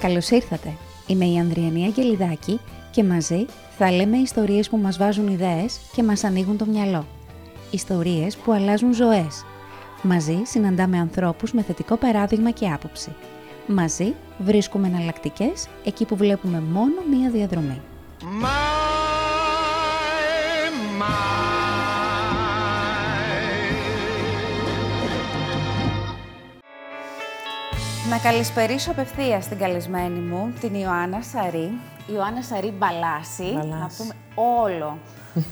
Καλώς ήρθατε! Είμαι η Ανδριανή Αγγελιδάκη και μαζί θα λέμε ιστορίες που μας βάζουν ιδέες και μας ανοίγουν το μυαλό. Ιστορίες που αλλάζουν ζωές. Μαζί συναντάμε ανθρώπους με θετικό παράδειγμα και άποψη. Μαζί βρίσκουμε εναλλακτικές εκεί που βλέπουμε μόνο μία διαδρομή. Να καλησπερίσω απευθείας την καλεσμένη μου, την Ιωάννα Σαρή. Ιωάννα Σαρή Μπαλάση, να πούμε όλο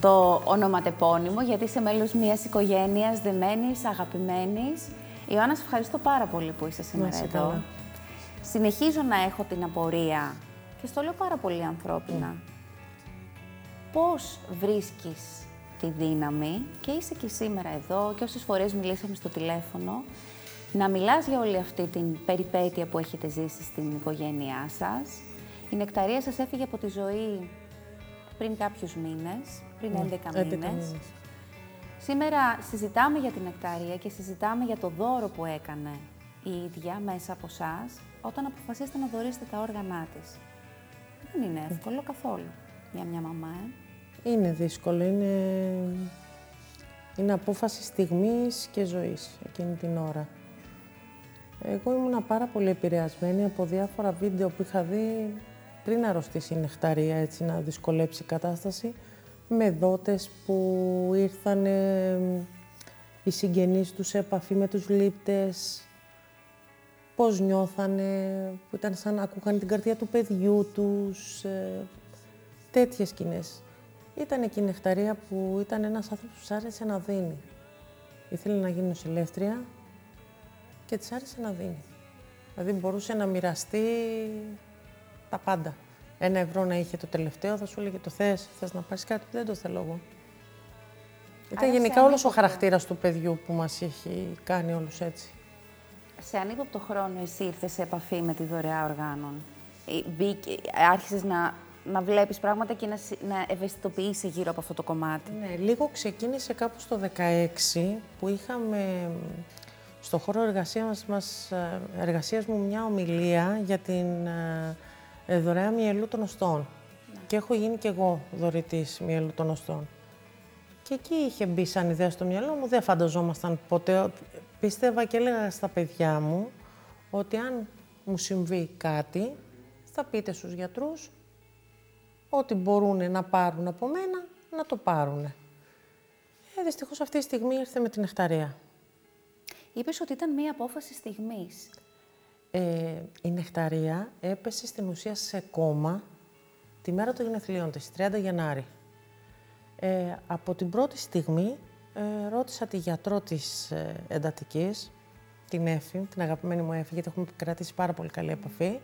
το ονοματεπώνυμο, γιατί είσαι μέλος μιας οικογένειας δεμένης, αγαπημένης. Ιωάννα, σε ευχαριστώ πάρα πολύ που είσαι σήμερα εδώ. Συνεχίζω να έχω την απορία και στο λέω πάρα πολύ ανθρώπινα. Πώς βρίσκεις τη δύναμη και είσαι και σήμερα εδώ και όσες φορές μιλήσαμε στο τηλέφωνο, να μιλάς για όλη αυτή την περιπέτεια που έχετε ζήσει στην οικογένειά σας. Η Νεκταρία σας έφυγε από τη ζωή πριν κάποιους μήνες, πριν 11 μήνες. Σήμερα συζητάμε για την Νεκταρία και συζητάμε για το δώρο που έκανε η ίδια μέσα από εσάς, όταν αποφασίσετε να δωρήσετε τα όργανά της. Δεν είναι εύκολο καθόλου για μια μαμά, Είναι δύσκολο, είναι απόφαση στιγμής και ζωής εκείνη την ώρα. Εγώ ήμουνα πάρα πολύ επηρεασμένη από διάφορα βίντεο που είχα δει πριν αρρωστήσει η Νεκταρία, έτσι να δυσκολέψει η κατάσταση, με δότες που ήρθαν οι συγγενείς τους σε επαφή με τους λήπτες, πώς νιώθανε, που ήταν σαν να ακούγανε την καρδιά του παιδιού τους, τέτοιες σκηνές. Ήταν εκεί η Νεκταρία που ήταν ένας άνθρωπος που της άρεσε να δίνει. Ήθελε να γίνει νοσηλεύτρια και της άρεσε να δίνει. Δηλαδή μπορούσε να μοιραστεί τα πάντα. €1 να είχε το τελευταίο, θα σου έλεγε το θες, θες να πάρεις κάτι, δεν το θέλω εγώ. Ήταν γενικά όλος ο χαρακτήρας του παιδιού που μας έχει κάνει όλους έτσι. Σε ανύποπτο χρόνο εσύ ήρθες σε επαφή με τη δωρεά οργάνων. Άρχισες να βλέπεις πράγματα και να ευαισθητοποιείσαι γύρω από αυτό το κομμάτι. Ναι, λίγο ξεκίνησε κάπου στο 16 που είχαμε στο χώρο εργασίας μου μια ομιλία για την δωρεά μυελού των οστών. Ναι. Και έχω γίνει κι εγώ δωρητής μυελού των οστών. Και εκεί είχε μπει σαν ιδέα στο μυαλό μου, δεν φανταζόμασταν ποτέ. Πίστευα και έλεγα στα παιδιά μου ότι αν μου συμβεί κάτι, θα πείτε στους γιατρούς ό,τι μπορούν να πάρουν από μένα, να το πάρουν. Δυστυχώς αυτή η στιγμή ήρθε με την Νεκταρία. Είπες ότι ήταν μία απόφαση στιγμής. Η Νεκταρία έπεσε στην ουσία σε κόμμα τη μέρα των γενεθλίων της, 30 Γενάρη. Από την πρώτη στιγμή ρώτησα τη γιατρό της εντατικής, την Έφη, την αγαπημένη μου Έφη, γιατί έχουμε κρατήσει πάρα πολύ καλή επαφή.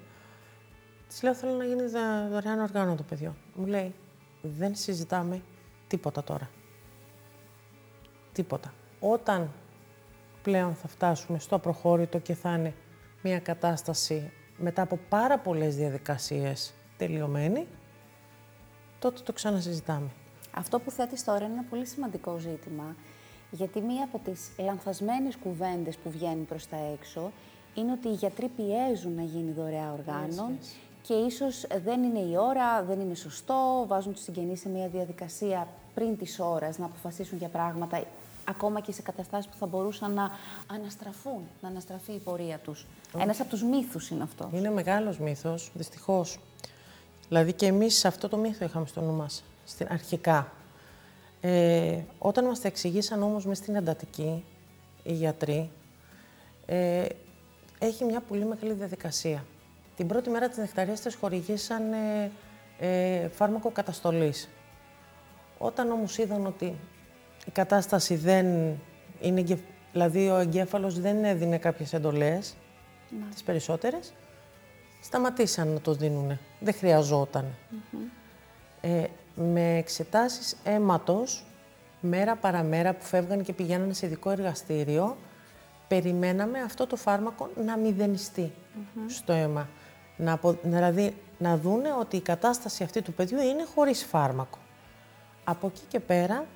Της λέω, θέλω να γίνει δωρεάν οργάνο το παιδιό. Μου λέει, δεν συζητάμε τίποτα τώρα. Τίποτα. Όταν πλέον θα φτάσουμε στο προχώρητο και θα είναι μια κατάσταση μετά από πάρα πολλές διαδικασίες τελειωμένη, τότε το ξανασυζητάμε. Αυτό που θέτεις τώρα είναι ένα πολύ σημαντικό ζήτημα, γιατί μία από τις λανθασμένες κουβέντες που βγαίνουν προς τα έξω είναι ότι οι γιατροί πιέζουν να γίνει δωρεά οργάνων και ίσως δεν είναι η ώρα, δεν είναι σωστό, βάζουν τους συγγενείς σε μια διαδικασία πριν της ώρας να αποφασίσουν για πράγματα, ακόμα και σε καταστάσεις που θα μπορούσαν να αναστραφούν, να αναστραφεί η πορεία τους. Ένας από τους μύθους είναι αυτός. Είναι μεγάλος μύθος, δυστυχώς. Δηλαδή και εμείς αυτό το μύθο είχαμε στο νου μας, αρχικά. Όταν μας τα εξηγήσαν όμως μες στην εντατική, οι γιατροί, έχει μια πολύ μεγάλη διαδικασία. Την πρώτη μέρα της Νεκταρίας της χορηγήσαν φάρμακο καταστολής. Όταν όμως είδαν ότι η κατάσταση δεν είναι, δηλαδή ο εγκέφαλος δεν έδινε κάποιες εντολές, τις περισσότερες, σταματήσαν να το δίνουνε. Δεν χρειαζόταν. Με εξετάσεις αίματος, μέρα παραμέρα που φεύγανε και πηγαίνανε σε ειδικό εργαστήριο, περιμέναμε αυτό το φάρμακο να μηδενιστεί στο αίμα. Δηλαδή να δούνε ότι η κατάσταση αυτή του παιδιού είναι χωρίς φάρμακο. Από εκεί και πέρα,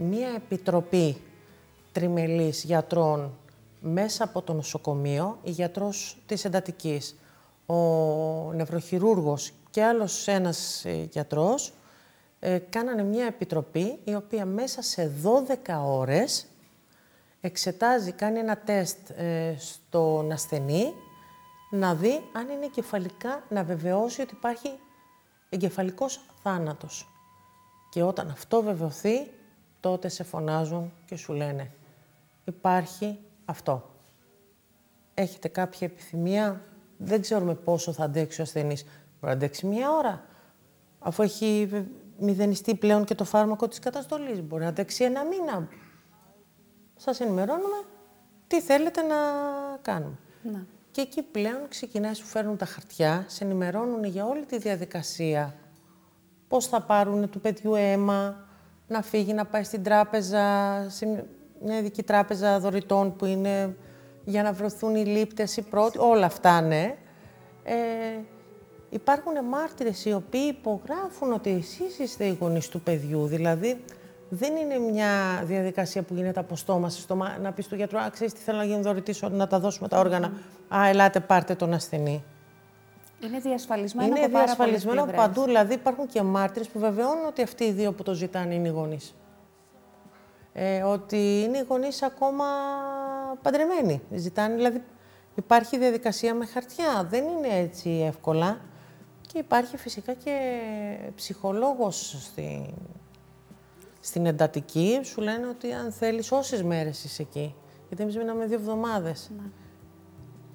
μία επιτροπή τριμελής γιατρών μέσα από το νοσοκομείο, η γιατρός της εντατικής, ο νευροχειρούργος και άλλος ένας γιατρός κάνανε μια επιτροπή η οποία μέσα σε 12 ώρες εξετάζει, κάνει ένα τεστ στον ασθενή να δει αν είναι εγκεφαλικά, να βεβαιώσει ότι υπάρχει εγκεφαλικός θάνατος. Και όταν αυτό βεβαιωθεί, τότε σε φωνάζουν και σου λένε «Υπάρχει αυτό. Έχετε κάποια επιθυμία, δεν ξέρουμε πόσο θα αντέξει ο ασθενής. Μπορεί να αντέξει μία ώρα, αφού έχει μηδενιστεί πλέον και το φάρμακο της καταστολής. Μπορεί να αντέξει ένα μήνα. Σας ενημερώνουμε τι θέλετε να κάνουμε». Να. Και εκεί πλέον ξεκινάει, σου φέρνουν τα χαρτιά, σε ενημερώνουν για όλη τη διαδικασία. Πώς θα πάρουν του παιδιού αίμα, να φύγει, να πάει στην τράπεζα, σε μια ειδική τράπεζα δωρητών που είναι για να βρωθούν οι λήπτες, οι πρώτοι, όλα αυτά, ναι. Υπάρχουν μάρτυρες οι οποίοι υπογράφουν ότι εσείς είστε οι γονείς του παιδιού, δηλαδή δεν είναι μια διαδικασία που γίνεται από στόμα σε στόμα, να πεις του γιατρού, α, ξέρεις τι θέλω να γίνω δωρητής, να τα δώσουμε τα όργανα, α, ελάτε πάρτε τον ασθενή. Είναι διασφαλισμένο από πάρα διασφαλισμένο από παντού, δηλαδή υπάρχουν και μάρτυρες που βεβαιώνουν ότι αυτοί οι δύο που το ζητάνε είναι οι γονείς. Ότι είναι οι γονείς ακόμα παντρεμένοι, ζητάνε, δηλαδή υπάρχει διαδικασία με χαρτιά, δεν είναι έτσι εύκολα. Και υπάρχει φυσικά και ψυχολόγος στην εντατική, σου λένε ότι αν θέλεις όσες μέρες είσαι εκεί, γιατί εμείς μείναμε 2 εβδομάδες. Να.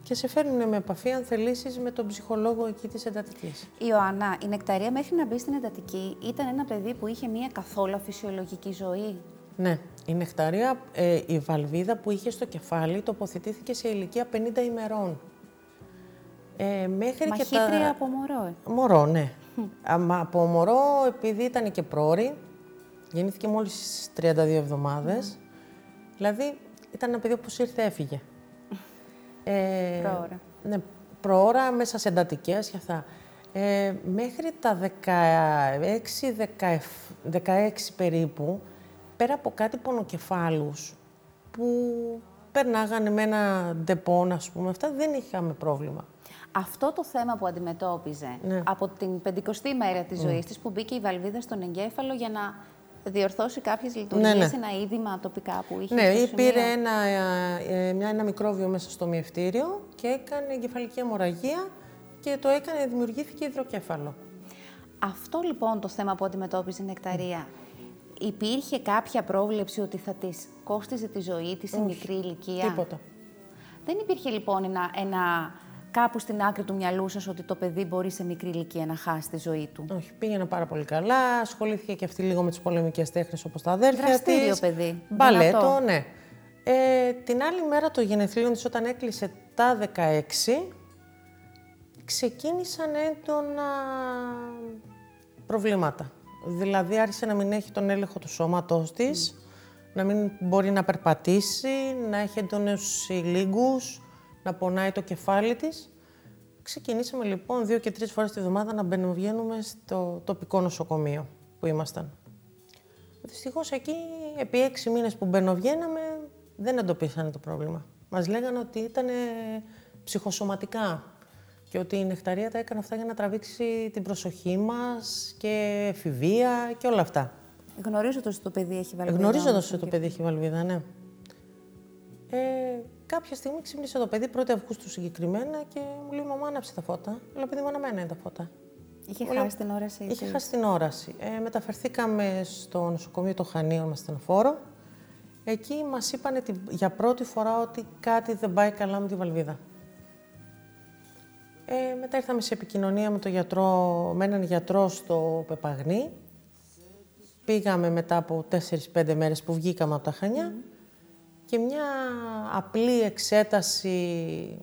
Και σε φέρνουν με επαφή, αν θελήσεις, με τον ψυχολόγο εκεί της εντατικής. Ιωάννα, η Νεκταρία μέχρι να μπει στην εντατική ήταν ένα παιδί που είχε μία καθόλου φυσιολογική ζωή. Ναι. Η Νεκταρία, η βαλβίδα που είχε στο κεφάλι, τοποθετήθηκε σε ηλικία 50 ημερών. Μέχρι μαχήτρια και τα... από μωρό. Μωρό, ναι. Από μωρό, επειδή ήταν και πρόωρη, γεννήθηκε μόλις στις 32 εβδομάδες. Δηλαδή, ήταν ένα παιδί που ήρθε, έφυγε. Προώρα. Ναι, προώρα, μέσα σε εντατικές και αυτά. Μέχρι τα 16 περίπου, πέρα από κάτι πονοκεφάλους που περνάγανε με ένα ντεπόν, ας πούμε, αυτά δεν είχαμε πρόβλημα. Αυτό το θέμα που αντιμετώπιζε ναι. από την 50η μέρα της ζωής της, που μπήκε η βαλβίδα στον εγκέφαλο για να διορθώσει κάποιες λειτουργίες, ένα είδημα τοπικά που είχε. Ναι, πήρε ένα μικρόβιο μέσα στο μυευτήριο και έκανε εγκεφαλική αιμορραγία και το έκανε, δημιουργήθηκε υδροκέφαλο. Αυτό λοιπόν το θέμα που αντιμετώπιζε η Νεκταρία. Υπήρχε κάποια πρόβλεψη ότι θα της κόστιζε τη ζωή της σε μικρή ηλικία? Τίποτα. Δεν υπήρχε λοιπόν ένα κάπου στην άκρη του μυαλού σας ότι το παιδί μπορεί σε μικρή ηλικία να χάσει τη ζωή του? Όχι, πήγαινε πάρα πολύ καλά. Ασχολήθηκε και αυτή λίγο με τις πολεμικές τέχνες όπως τα αδέρφια της. Δραστήριο παιδί. Μπαλέτο, ναι. Την άλλη μέρα των γενεθλίων της, όταν έκλεισε τα 16, ξεκίνησαν έντονα προβλήματα. Δηλαδή άρχισε να μην έχει τον έλεγχο του σώματός της, να μην μπορεί να περπατήσει, να έχει έντονους λίγκους, να πονάει το κεφάλι της. Ξεκινήσαμε λοιπόν 2 και 3 φορές τη βδομάδα να μπαίνουμε-βγαίνουμε στο τοπικό νοσοκομείο που ήμασταν. Δυστυχώς εκεί, επί 6 μήνες που μπαίνω-βγαίναμε, δεν εντοπίσανε το πρόβλημα. Μας λέγανε ότι ήταν ψυχοσωματικά και ότι η Νεκταρία τα έκανε αυτά για να τραβήξει την προσοχή μας και εφηβεία και όλα αυτά. Γνωρίζοντας ότι το παιδί έχει βαλβίδα. Γνωρίζοντας ότι το παιδί έχει βαλβίδα, ναι. Κάποια στιγμή ξύπνησε το παιδί, 1η Αυγούστου συγκεκριμένα, και μου λέει: «Μαμά, άναψε τα φώτα». Λέω: «Παιδί μου, αναμένα είναι τα φώτα». Είχε χάσει την όραση. Είχε χάσει την όραση. Μεταφερθήκαμε στο νοσοκομείο των Χανίων με ασθενοφόρο. Εκεί μας είπανε για πρώτη φορά ότι κάτι δεν πάει καλά με τη βαλβίδα. Μετά ήρθαμε σε επικοινωνία με έναν γιατρό στο Πεπαγνή. Πήγαμε μετά από 4-5 μέρες που βγήκαμε από τα Χανιά. Και μια απλή εξέταση,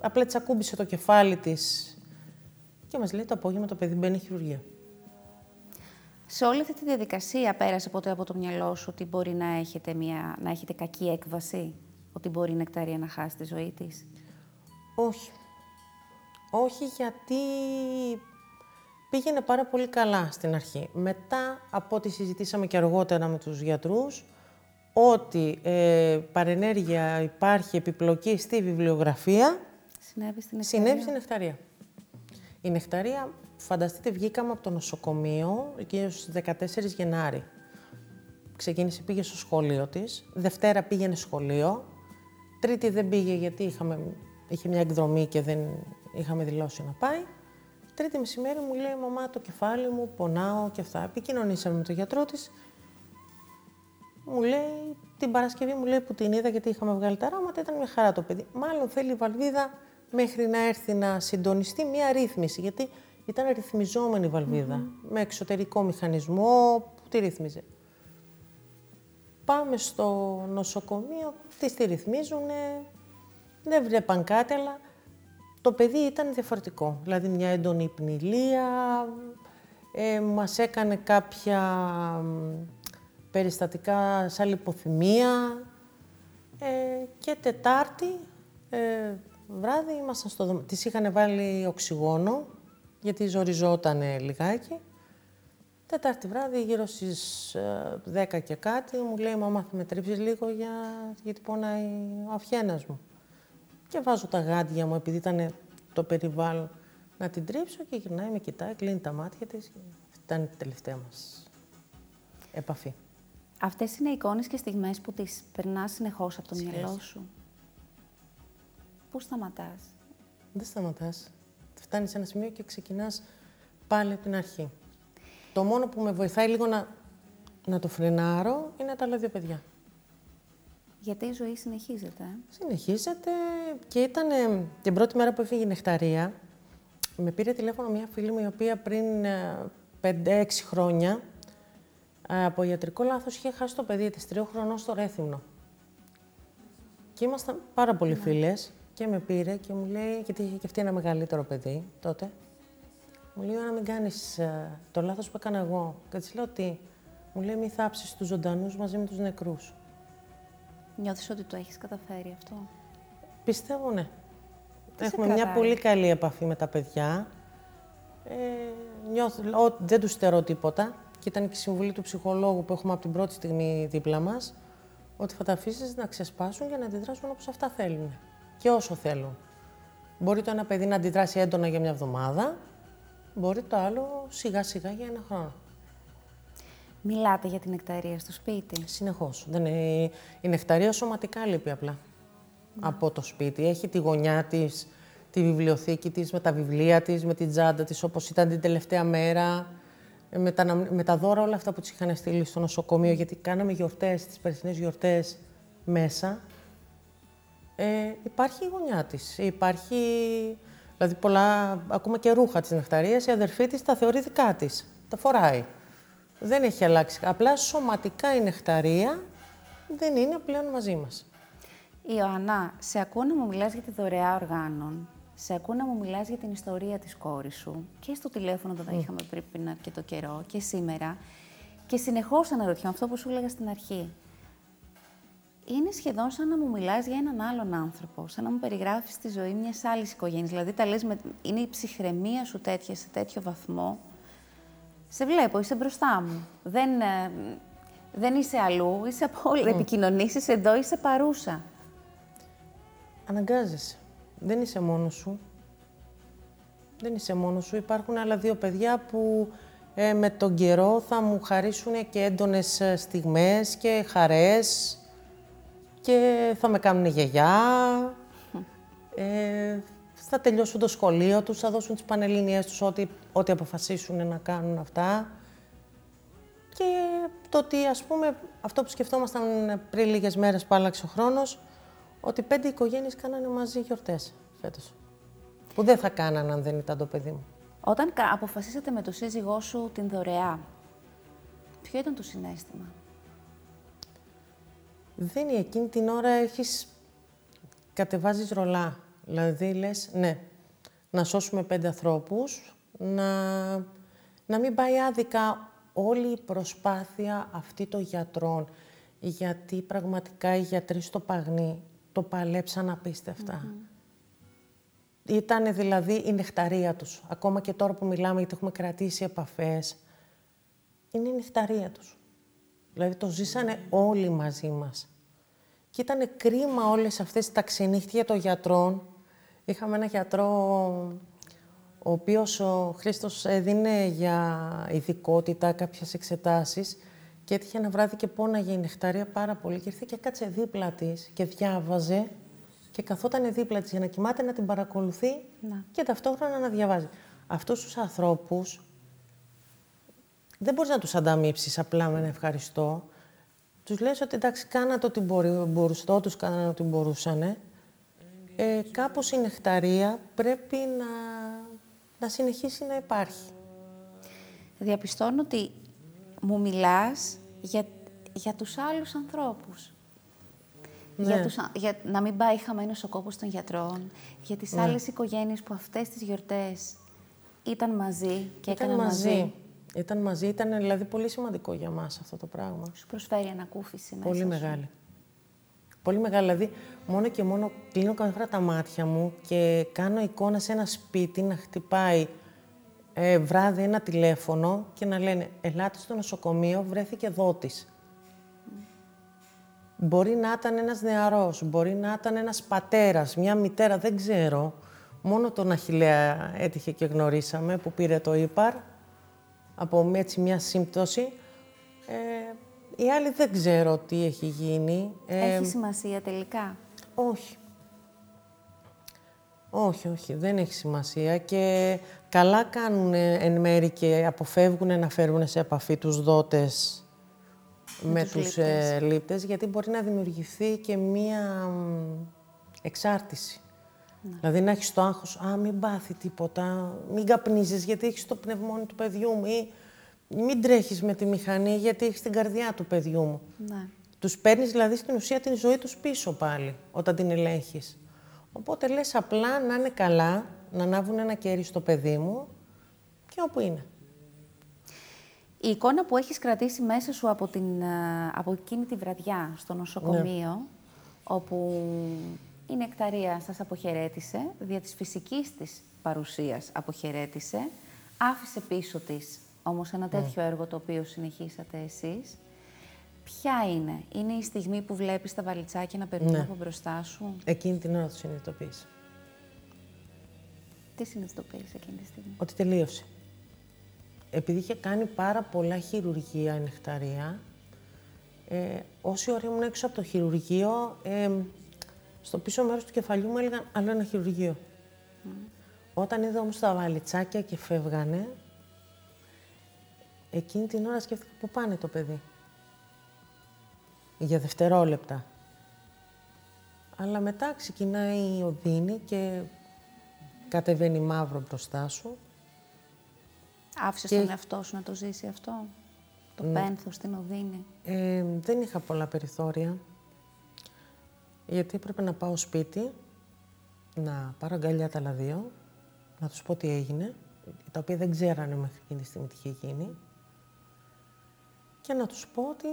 απλά τσακούμπησε το κεφάλι της και μας λέει το απόγευμα το παιδί μπαίνει χειρουργία. Σε όλη αυτή τη διαδικασία πέρασε ποτέ από το μυαλό σου ότι μπορεί να έχετε κακή έκβαση, ότι μπορεί η Νεκταρία να χάσει τη ζωή της? Όχι. Όχι, γιατί πήγαινε πάρα πολύ καλά στην αρχή. Μετά από ό,τι συζητήσαμε και αργότερα με τους γιατρούς, ότι παρενέργεια υπάρχει επιπλοκή στη βιβλιογραφία, συνέβη στην Νεκταρία. Η Νεκταρία, φανταστείτε, βγήκαμε από το νοσοκομείο γύρω στις 14 Γενάρη. Ξεκίνησε, πήγε στο σχολείο της. Δευτέρα πήγαινε σχολείο. Τρίτη δεν πήγε γιατί είχε μια εκδρομή και δεν είχαμε δηλώσει να πάει. Τρίτη μεσημέρι μου λέει: «Μαμά, το κεφάλι μου, πονάω και αυτά». Επικοινωνήσαμε με τον γιατρό της. Μου λέει, την Παρασκευή μου λέει που την είδα γιατί είχαμε βγάλει τα ράματα, ήταν μια χαρά το παιδί. Μάλλον θέλει η βαλβίδα μέχρι να έρθει να συντονιστεί μια ρύθμιση, γιατί ήταν ρυθμιζόμενη η βαλβίδα, με εξωτερικό μηχανισμό που τη ρύθμιζε. Πάμε στο νοσοκομείο, τις τη ρυθμίζουνε, δεν βλέπαν κάτι, αλλά το παιδί ήταν διαφορετικό. Δηλαδή μια έντονη υπνηλία, μας έκανε κάποια περιστατικά σαν λιποθυμία και Τετάρτη βράδυ ήμασταν στο δωμάτιο. Της είχαν βάλει οξυγόνο, γιατί ζοριζότανε λιγάκι. Τετάρτη βράδυ, γύρω στις 10 και κάτι, μου λέει: «Μαμά, θα με τρίψεις λίγο γιατί πονάει ο αυχένας μου». Και βάζω τα γάντια μου, επειδή ήταν το περιβάλλον, να την τρίψω και γυρνάει, με κοιτάει, κλείνει τα μάτια της. Αυτή ήταν η τελευταία μας επαφή. Αυτές είναι οι εικόνες και στιγμές που τις περνάς συνεχώς από το μυαλό σου. Πού σταματάς? Δεν σταματάς. Φτάνεις σε ένα σημείο και ξεκινάς πάλι από την αρχή. Το μόνο που με βοηθάει λίγο να το φρενάρω είναι τα άλλα δύο παιδιά. Γιατί η ζωή συνεχίζεται. Συνεχίζεται και ήταν την πρώτη μέρα που έφυγε η Νεκταρία. Με πήρε τηλέφωνο μια φίλη μου η οποία πριν 5-6 χρόνια από ιατρικό λάθος είχε χάσει το παιδί της 3 χρονών στο Ρέθυμνο. Και ήμασταν πάρα πολλοί φίλες και με πήρε και μου λέει, γιατί είχε και αυτή ένα μεγαλύτερο παιδί τότε, μου λέει: «Να μην κάνεις το λάθος που έκανα εγώ». Και της λέω: «Τι?» Μου λέει: «Μην θάψεις τους ζωντανούς μαζί με τους νεκρούς». Νιώθεις ότι το έχεις καταφέρει αυτό? Πιστεύω, ναι. Έχουμε μια πολύ καλή επαφή με τα παιδιά. Δεν τους στερώ τίποτα. Και ήταν και η συμβουλή του ψυχολόγου που έχουμε από την πρώτη στιγμή δίπλα μας, ότι θα τα αφήσεις να ξεσπάσουν για να αντιδράσουν όπως αυτά θέλουν και όσο θέλουν. Μπορεί το ένα παιδί να αντιδράσει έντονα για μια εβδομάδα, μπορεί το άλλο σιγά σιγά για 1 χρόνο. Μιλάτε για την Νεκταρία στο σπίτι? Συνεχώς. Η Νεκταρία σωματικά λείπει απλά από το σπίτι. Έχει τη γωνιά της, τη βιβλιοθήκη της, με τα βιβλία της, με την τσάντα της, όπως ήταν την τελευταία μέρα. Με τα δώρα όλα αυτά που τις είχαν στείλει στο νοσοκομείο, γιατί κάναμε γιορτές, τις περσινές γιορτές μέσα. Υπάρχει η γωνιά της, υπάρχει... Δηλαδή πολλά, ακόμα και ρούχα της Νεκταρίας, η αδερφή της τα θεωρεί δικά της, τα φοράει. Δεν έχει αλλάξει, απλά σωματικά η Νεκταρία δεν είναι πλέον μαζί μας. Ιωάννα, σε ακούω να μου μιλάς για τη δωρεά οργάνων. Σε ακούω να μου μιλάς για την ιστορία της κόρης σου και στο τηλέφωνο που τα είχαμε πριν αρκετό καιρό και σήμερα. Και συνεχώς αναρωτιόμαι αυτό που σου έλεγα στην αρχή. Είναι σχεδόν σαν να μου μιλάς για έναν άλλον άνθρωπο, σαν να μου περιγράφεις τη ζωή μιας άλλης οικογένειας. Δηλαδή, τα λες είναι η ψυχραιμία σου τέτοια, σε τέτοιο βαθμό. Σε βλέπω, είσαι μπροστά μου. Δεν είσαι αλλού, είσαι από όλα. Επικοινωνείς, είσαι εδώ, είσαι παρούσα. Αναγκάζεσαι. Δεν είσαι μόνος σου. Δεν είσαι μόνος σου. Υπάρχουν άλλα 2 παιδιά που με τον καιρό θα μου χαρίσουν και έντονες στιγμές και χαρές και θα με κάνουν γιαγιά, θα τελειώσουν το σχολείο τους, θα δώσουν τις πανελλήνιές τους ό,τι αποφασίσουν να κάνουν αυτά. Και το ότι, ας πούμε, αυτό που σκεφτόμασταν πριν λίγες μέρες που άλλαξε ο χρόνος, ότι 5 οικογένειες κάνανε μαζί γιορτές φέτος, που δεν θα κάνανε αν δεν ήταν το παιδί μου. Όταν αποφασίσατε με τον σύζυγό σου την δωρεά, ποιο ήταν το συναίσθημα? Δεν είναι εκείνη την ώρα, κατεβάζεις ρολά. Δηλαδή λες, ναι, να σώσουμε 5 ανθρώπους, να μην πάει άδικα όλη η προσπάθεια αυτή των γιατρών. Γιατί πραγματικά οι γιατροί στο Παγνή το παλέψαν απίστευτα. Ήτανε δηλαδή η Νεκταρία τους. Ακόμα και τώρα που μιλάμε, γιατί έχουμε κρατήσει επαφές, είναι η Νεκταρία τους. Δηλαδή το ζήσανε όλοι μαζί μας. Και ήτανε κρίμα όλες αυτές τα ξενύχτια των γιατρών. Είχαμε ένα γιατρό, ο οποίος ο Χρήστος έδινε για ειδικότητα κάποιες εξετάσεις και έτυχε ένα βράδυ και πόναγε η Νεκταρία πάρα πολύ και ήρθε και κάτσε δίπλα της και διάβαζε και καθόταν δίπλα της για να κοιμάται, να την παρακολουθεί και ταυτόχρονα να διαβάζει. Αυτούς τους ανθρώπους δεν μπορείς να τους ανταμείψεις απλά με ένα ευχαριστώ. Τους λες ότι εντάξει, κάνατε ό,τι μπορούσαν, τους κάνανε ό,τι μπορούσανε. Κάπως η Νεκταρία πρέπει να συνεχίσει να υπάρχει. Διαπιστώνω ότι μου μιλάς για τους άλλους ανθρώπους. Ναι. Για να μην πάει χαμένος ο κόπος των γιατρών, για τις άλλες οικογένειες που αυτές τις γιορτές ήταν μαζί και έκαναν μαζί. Ήταν μαζί, ήταν δηλαδή πολύ σημαντικό για μας αυτό το πράγμα. Σου προσφέρει ανακούφιση μέσα. Πολύ μεγάλη. Πολύ μεγάλη, δηλαδή μόνο και μόνο κλείνω κάθε φορά τα μάτια μου και κάνω εικόνα σε ένα σπίτι να χτυπάει βράδυ ένα τηλέφωνο και να λένε «Ελάτε στο νοσοκομείο, βρέθηκε δότης». Μπορεί να ήταν ένας νεαρός, μπορεί να ήταν ένας πατέρας, μια μητέρα, δεν ξέρω. Μόνο τον Αχιλλέα έτυχε και γνωρίσαμε που πήρε το ύπαρ από έτσι μια σύμπτωση. Οι άλλοι δεν ξέρω τι έχει γίνει. Έχει σημασία τελικά? Όχι. Όχι, δεν έχει σημασία και καλά κάνουν εν μέρη και αποφεύγουν να φέρουν σε επαφή τους δότες με τους λήπτες, γιατί μπορεί να δημιουργηθεί και μία εξάρτηση. Δηλαδή να έχεις το άγχος, μην πάθει τίποτα, μην καπνίζεις γιατί έχεις το πνευμόνι του παιδιού μου ή μην τρέχεις με τη μηχανή γιατί έχεις την καρδιά του παιδιού μου. Ναι. Τους παίρνεις δηλαδή στην ουσία την ζωή τους πίσω πάλι όταν την ελέγχεις. Οπότε λες απλά να είναι καλά, να ανάβουν ένα κέρι στο παιδί μου και όπου είναι. Η εικόνα που έχεις κρατήσει μέσα σου από εκείνη τη βραδιά στο νοσοκομείο, όπου η Νεκταρία σας αποχαιρέτησε, δια της φυσικής της παρουσίας αποχαιρέτησε, άφησε πίσω της όμως ένα τέτοιο έργο το οποίο συνεχίσατε εσείς. Ποια είναι? Είναι η στιγμή που βλέπεις τα βαλιτσάκια να περνούν από μπροστά σου? Εκείνη την ώρα το συνειδητοποίησα. Τι συνειδητοποίησε εκείνη τη στιγμή? Ότι τελείωσε. Επειδή είχε κάνει πάρα πολλά χειρουργία η Νεκταρία, όση ώρα ήμουν έξω από το χειρουργείο, στο πίσω μέρος του κεφαλιού μου έλεγαν άλλο ένα χειρουργείο. Όταν είδα όμως τα βαλιτσάκια και φεύγανε, εκείνη την ώρα σκέφτηκα πού πάνε το παιδί. Για δευτερόλεπτα. Αλλά μετά ξεκινάει η οδύνη και κατεβαίνει μαύρο μπροστά σου. Άφησες τον εαυτό σου να το ζήσει αυτό, το πένθος, την οδύνη? Δεν είχα πολλά περιθώρια, γιατί έπρεπε να πάω σπίτι, να πάρω αγκαλιά τα άλλα δύο, να τους πω τι έγινε, τα οποία δεν ξέρανε μέχρι εκείνη τη στιγμή τι είχε γίνει, και να τους πω ότι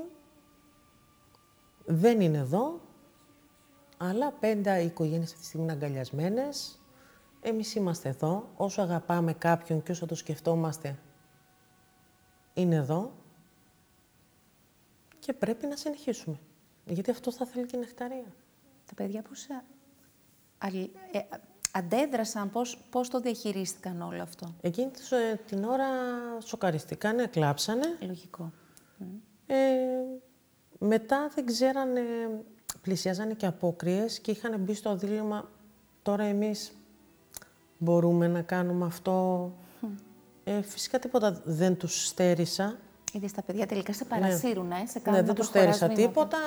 δεν είναι εδώ, αλλά 5 οικογένειες αυτή τη στιγμή είναι αγκαλιασμένες. Εμείς είμαστε εδώ. Όσο αγαπάμε κάποιον και όσο το σκεφτόμαστε, είναι εδώ. Και πρέπει να συνεχίσουμε. Γιατί αυτό θα θέλει και η Νεκταρία. Τα παιδιά πώς αντέδρασαν, πώς το διαχειρίστηκαν όλο αυτό? Εκείνη την ώρα σοκαριστήκανε, κλάψανε. Λογικό. Μετά δεν ξέρανε, πλησιάζανε και απόκριες και είχαν μπει στο δίλημμα, τώρα εμείς μπορούμε να κάνουμε αυτό. Φυσικά τίποτα δεν τους στέρισα. Είδες, τα παιδιά τελικά σε παρασύρουν, σε κάνουν να προχωράς βήματα. Δεν τους στέρισα τίποτα.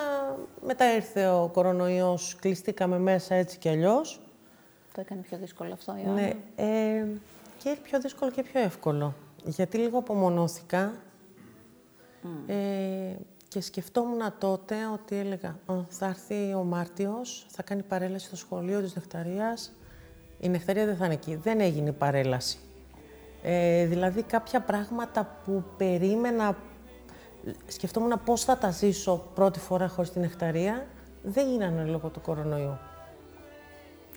Μετά ήρθε ο κορονοϊός, κλειστήκαμε μέσα έτσι κι αλλιώς. Το έκανε πιο δύσκολο αυτό, Ιωάννα. Ναι, και πιο δύσκολο και πιο εύκολο. Γιατί λίγο απομονώθηκα. Και σκεφτόμουν τότε ότι έλεγα, θα έρθει ο Μάρτιος, θα κάνει παρέλαση στο σχολείο της Νεκταρίας. Η Νεκταρία δεν θα είναι εκεί. Δεν έγινε η παρέλαση. Δηλαδή κάποια πράγματα που περίμενα, σκεφτόμουν πώς θα τα ζήσω πρώτη φορά χωρίς την Νεκταρία, δεν γίνανε λόγω του κορονοϊού.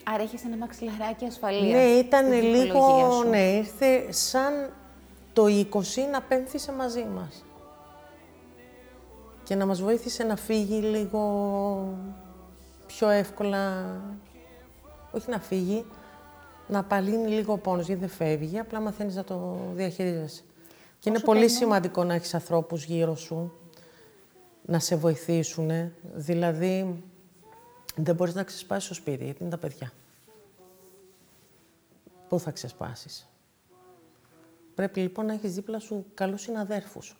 Άρα έχεις ένα μαξιλαράκι ασφαλείας. Ναι, ήταν λίγο, ήρθε σαν το 20 να πέμφθησε μαζί μας. Και να μας βοήθησε να φύγει λίγο πιο εύκολα, όχι να φύγει, να απαλύνει λίγο ο πόνος, γιατί δεν φεύγει, απλά μαθαίνεις να το διαχειρίζεσαι. Και είναι πολύ σημαντικό να έχεις ανθρώπους γύρω σου, να σε βοηθήσουν. Δηλαδή, δεν μπορείς να ξεσπάσεις στο σπίτι, γιατί είναι τα παιδιά. Πού θα ξεσπάσεις. Πρέπει λοιπόν να έχεις δίπλα σου καλούς συναδέρφους.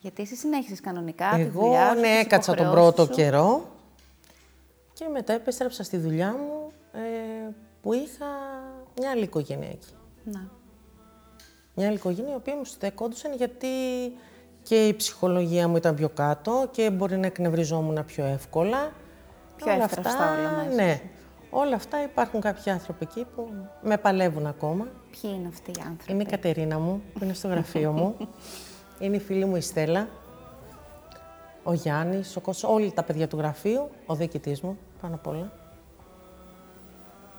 Γιατί εσύ συνέχισες κανονικά τη δουλειά σου. Εγώ ναι, έκατσα τον πρώτο καιρό και μετά επέστρεψα στη δουλειά μου που είχα μια άλλη οικογένεια εκεί. Να. Μια άλλη οικογένεια η οποία μου στεκόντουσαν γιατί και η ψυχολογία μου ήταν πιο κάτω και μπορεί να εκνευριζόμουν πιο εύκολα. Πιο εύκολα όλα μέσα. Ναι. Όλα αυτά υπάρχουν κάποιοι άνθρωποι εκεί που με παλεύουν ακόμα. Ποιοι είναι αυτοί οι άνθρωποι? Είναι η Κατερίνα μου, που είναι στο γραφείο μου. Είναι η φίλη μου η Στέλλα, ο Γιάννης, ο Κώστας, όλοι τα παιδιά του γραφείου, ο διοικητής μου, πάνω απ' όλα.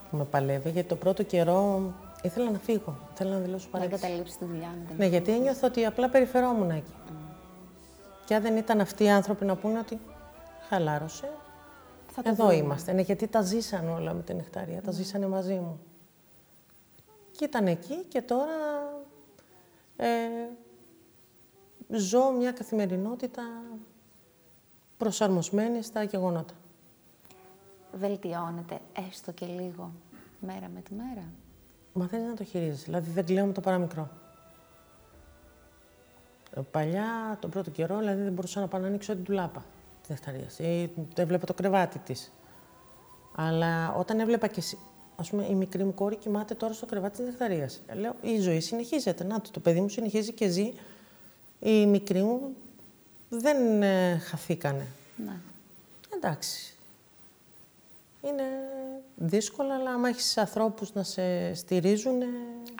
Που με παλεύει, γιατί το πρώτο καιρό ήθελα να φύγω, ήθελα να δηλώσω παρέτηση. Να εγκαταλείψεις τη δουλειά μου. Ναι, γιατί ένιωθα ότι απλά περιφερόμουν εκεί. Και αν δεν ήταν αυτοί οι άνθρωποι να πούνε ότι χαλάρωσε, εδώ δούμε. Είμαστε. Ναι, γιατί τα ζήσαν όλα με την Νεκταρία, τα ζήσανε μαζί μου. Και ήταν εκεί και τώρα ζω μια καθημερινότητα προσαρμοσμένη στα γεγονότα. Βελτιώνεται έστω και λίγο μέρα με τη μέρα. Μαθαίνεις να το χειρίζεσαι, δηλαδή δεν κλαίω με το παραμικρό. Παλιά, τον πρώτο καιρό, δηλαδή δεν μπορούσα να πάω να ανοίξω την ντουλάπα. Έβλεπα το κρεβάτι της. Αλλά όταν έβλεπα και ας πούμε, η μικρή μου κόρη κοιμάται τώρα στο κρεβάτι της Νεκταρίας. Λέω, η ζωή συνεχίζεται. Να το παιδί μου συνεχίζει και ζει. Η μικρή μου δεν χαθήκανε. Ναι. Εντάξει. Είναι δύσκολο, αλλά άμα έχεις ανθρώπους να σε στηρίζουν.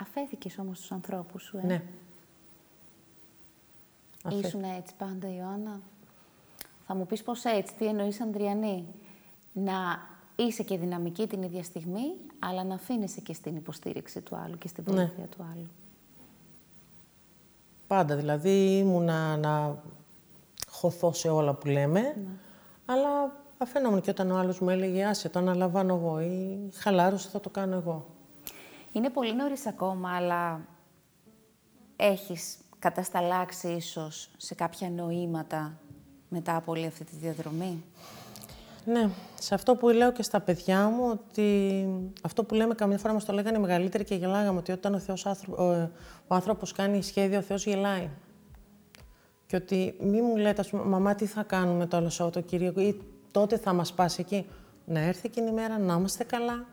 Αφέθηκες όμως τους ανθρώπους σου, Ναι. Ήσουν έτσι πάντα, Ιωάννα? Θα μου πεις πώς έτσι, τι εννοείς Ανδριανή? Να είσαι και δυναμική την ίδια στιγμή, αλλά να αφήνεσαι και στην υποστήριξη του άλλου και στην βοήθεια του άλλου. Πάντα, δηλαδή ήμουνα να χωθώ σε όλα που λέμε, αλλά αφαίνομαι και όταν ο άλλος μου έλεγε άσε το αναλαμβάνω εγώ ή χαλάρωσε θα το κάνω εγώ. Είναι πολύ νωρίς ακόμα, αλλά έχεις κατασταλάξει ίσως σε κάποια νοήματα μετά από όλη αυτή τη διαδρομή. Ναι, σε αυτό που λέω και στα παιδιά μου, ότι αυτό που λέμε καμιά φορά μας το λέγανε οι μεγαλύτεροι και γελάγαμε, ότι όταν ο άνθρωπος κάνει σχέδιο, ο Θεός γελάει. Και ότι μη μου λέτε, ας πούμε, μαμά τι θα κάνουμε το άλλο Σαββατοκύριακο ή τότε θα μας πάσει εκεί. Να έρθει εκείνη η μέρα, να είμαστε καλά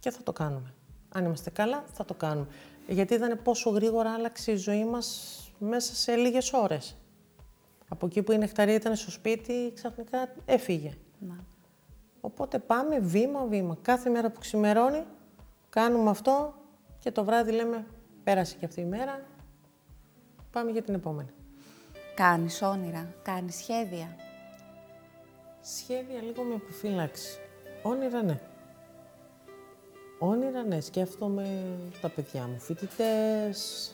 και θα το κάνουμε. Αν είμαστε καλά, θα το κάνουμε. Γιατί είδανε πόσο γρήγορα άλλαξε η ζωή μας μέσα σε λίγες ώρες. Από εκεί που η Νεκταρία ήταν στο σπίτι, ξαφνικά έφυγε. Να. Οπότε πάμε βήμα-βήμα. Κάθε μέρα που ξημερώνει, κάνουμε αυτό και το βράδυ λέμε πέρασε και αυτή η μέρα, πάμε για την επόμενη. Κάνεις όνειρα, κάνεις σχέδια. Σχέδια λίγο με επιφύλαξη. Όνειρα ναι. Όνειρα ναι. Σκέφτομαι τα παιδιά μου, φοιτητές.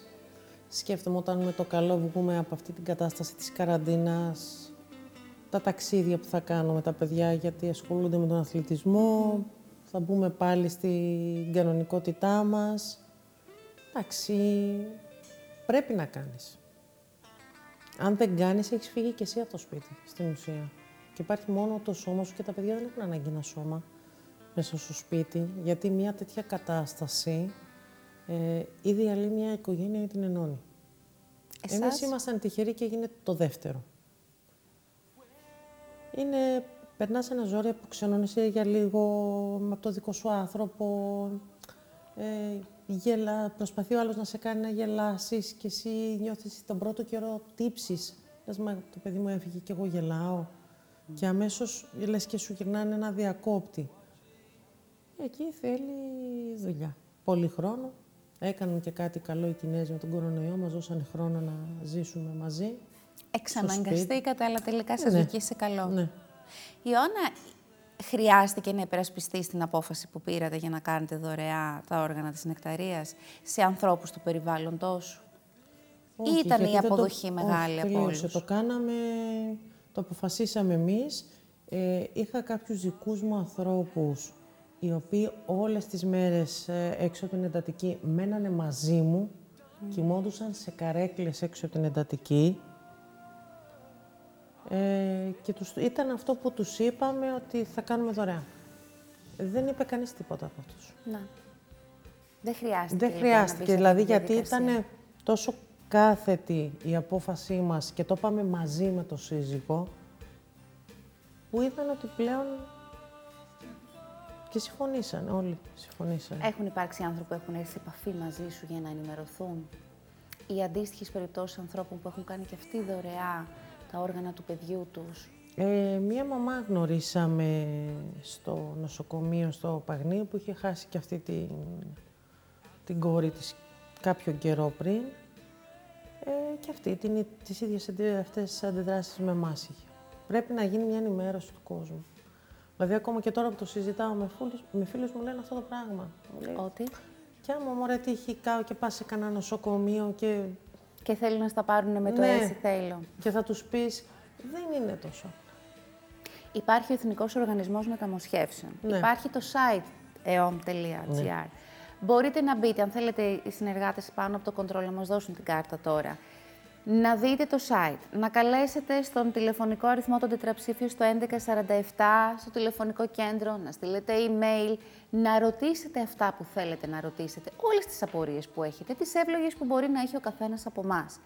Σκέφτομαι όταν με το καλό βγούμε από αυτή την κατάσταση της καραντίνας, τα ταξίδια που θα κάνω με τα παιδιά γιατί ασχολούνται με τον αθλητισμό, θα μπούμε πάλι στην κανονικότητά μας. Εντάξει, πρέπει να κάνεις. Αν δεν κάνεις, έχεις φύγει και εσύ από το σπίτι, στην ουσία. Και υπάρχει μόνο το σώμα σου και τα παιδιά δεν έχουν ανάγκη ένα σώμα μέσα στο σπίτι, γιατί μια τέτοια κατάσταση ήδη άλλη μια οικογένεια την ενώνει. Εμείς ήμασταν τυχεροί και έγινε το δεύτερο. Είναι, περνάς ένα ζόρι που ξενώνεσαι για λίγο από το δικό σου άνθρωπο, προσπαθεί ο άλλος να σε κάνει να γελάσεις και εσύ νιώθεις τον πρώτο καιρό τύψεις. Λες, μα το παιδί μου έφυγε και εγώ γελάω. Και αμέσως λες και σου γυρνάνε ένα διακόπτη. Εκεί θέλει δουλειά. Πολύ χρόνο. Έκαναν και κάτι καλό οι Κινέζοι με τον κορονοϊό, μας δώσανε χρόνο να ζήσουμε μαζί. Εξαναγκαστήκατε, αλλά τελικά σας βγήκε καλό. Ναι. Ιωάννα, χρειάστηκε να υπερασπιστείς την απόφαση που πήρατε για να κάνετε δωρεά τα όργανα της Νεκταρίας σε ανθρώπους του περιβάλλοντος σου? Ή ήταν η αποδοχή μεγάλη από όλους? Όχι, το κάναμε, το αποφασίσαμε εμείς. Είχα κάποιους δικούς μου ανθρώπους οι οποίοι όλες τις μέρες έξω από την εντατική μένανε μαζί μου, κοιμόντουσαν σε καρέκλες έξω από την εντατική. Και ήταν αυτό που τους είπαμε ότι θα κάνουμε δωρεά. Δεν είπε κανείς τίποτα από αυτούς. Να. Δεν χρειάστηκε. Δεν χρειάστηκε, δηλαδή, γιατί ήταν τόσο κάθετη η απόφασή μας και το πάμε μαζί με τον σύζυγο, που είδαν ότι πλέον... Και συμφωνήσαν, όλοι συμφωνήσαν. Έχουν υπάρξει άνθρωποι που έχουν έρθει σε επαφή μαζί σου για να ενημερωθούν, ή αντίστοιχες περιπτώσεις ανθρώπων που έχουν κάνει και αυτοί δωρεά τα όργανα του παιδιού τους? Μία μαμά γνωρίσαμε στο νοσοκομείο, στο Παγνίο, που είχε χάσει και αυτή την κόρη της κάποιο καιρό πριν. Και αυτή τις ίδιες αυτές τις αντιδράσεις με εμάς είχε. Πρέπει να γίνει μια ενημέρωση του κόσμου. Δηλαδή, ακόμα και τώρα που το συζητάω με φίλους μου λένε αυτό το πράγμα. Ότι? Κι άμα, μωρέ, τύχει και πας σε κανένα νοσοκομείο και... Και θέλουν να στα πάρουν με το έτσι θέλω. Και θα τους πεις, δεν είναι τόσο. Υπάρχει ο Εθνικός Οργανισμός Μεταμοσχεύσεων. Ναι. Υπάρχει το site eom.gr. Ναι. Μπορείτε να μπείτε, αν θέλετε οι συνεργάτες πάνω από το κοντρόλ να μας δώσουν την κάρτα τώρα. Να δείτε το site, να καλέσετε στον τηλεφωνικό αριθμό των τετραψήφιων στο 1147, στο τηλεφωνικό κέντρο, να στείλετε email, να ρωτήσετε αυτά που θέλετε να ρωτήσετε, όλες τις απορίες που έχετε, τις εύλογες που μπορεί να έχει ο καθένας από εμάς.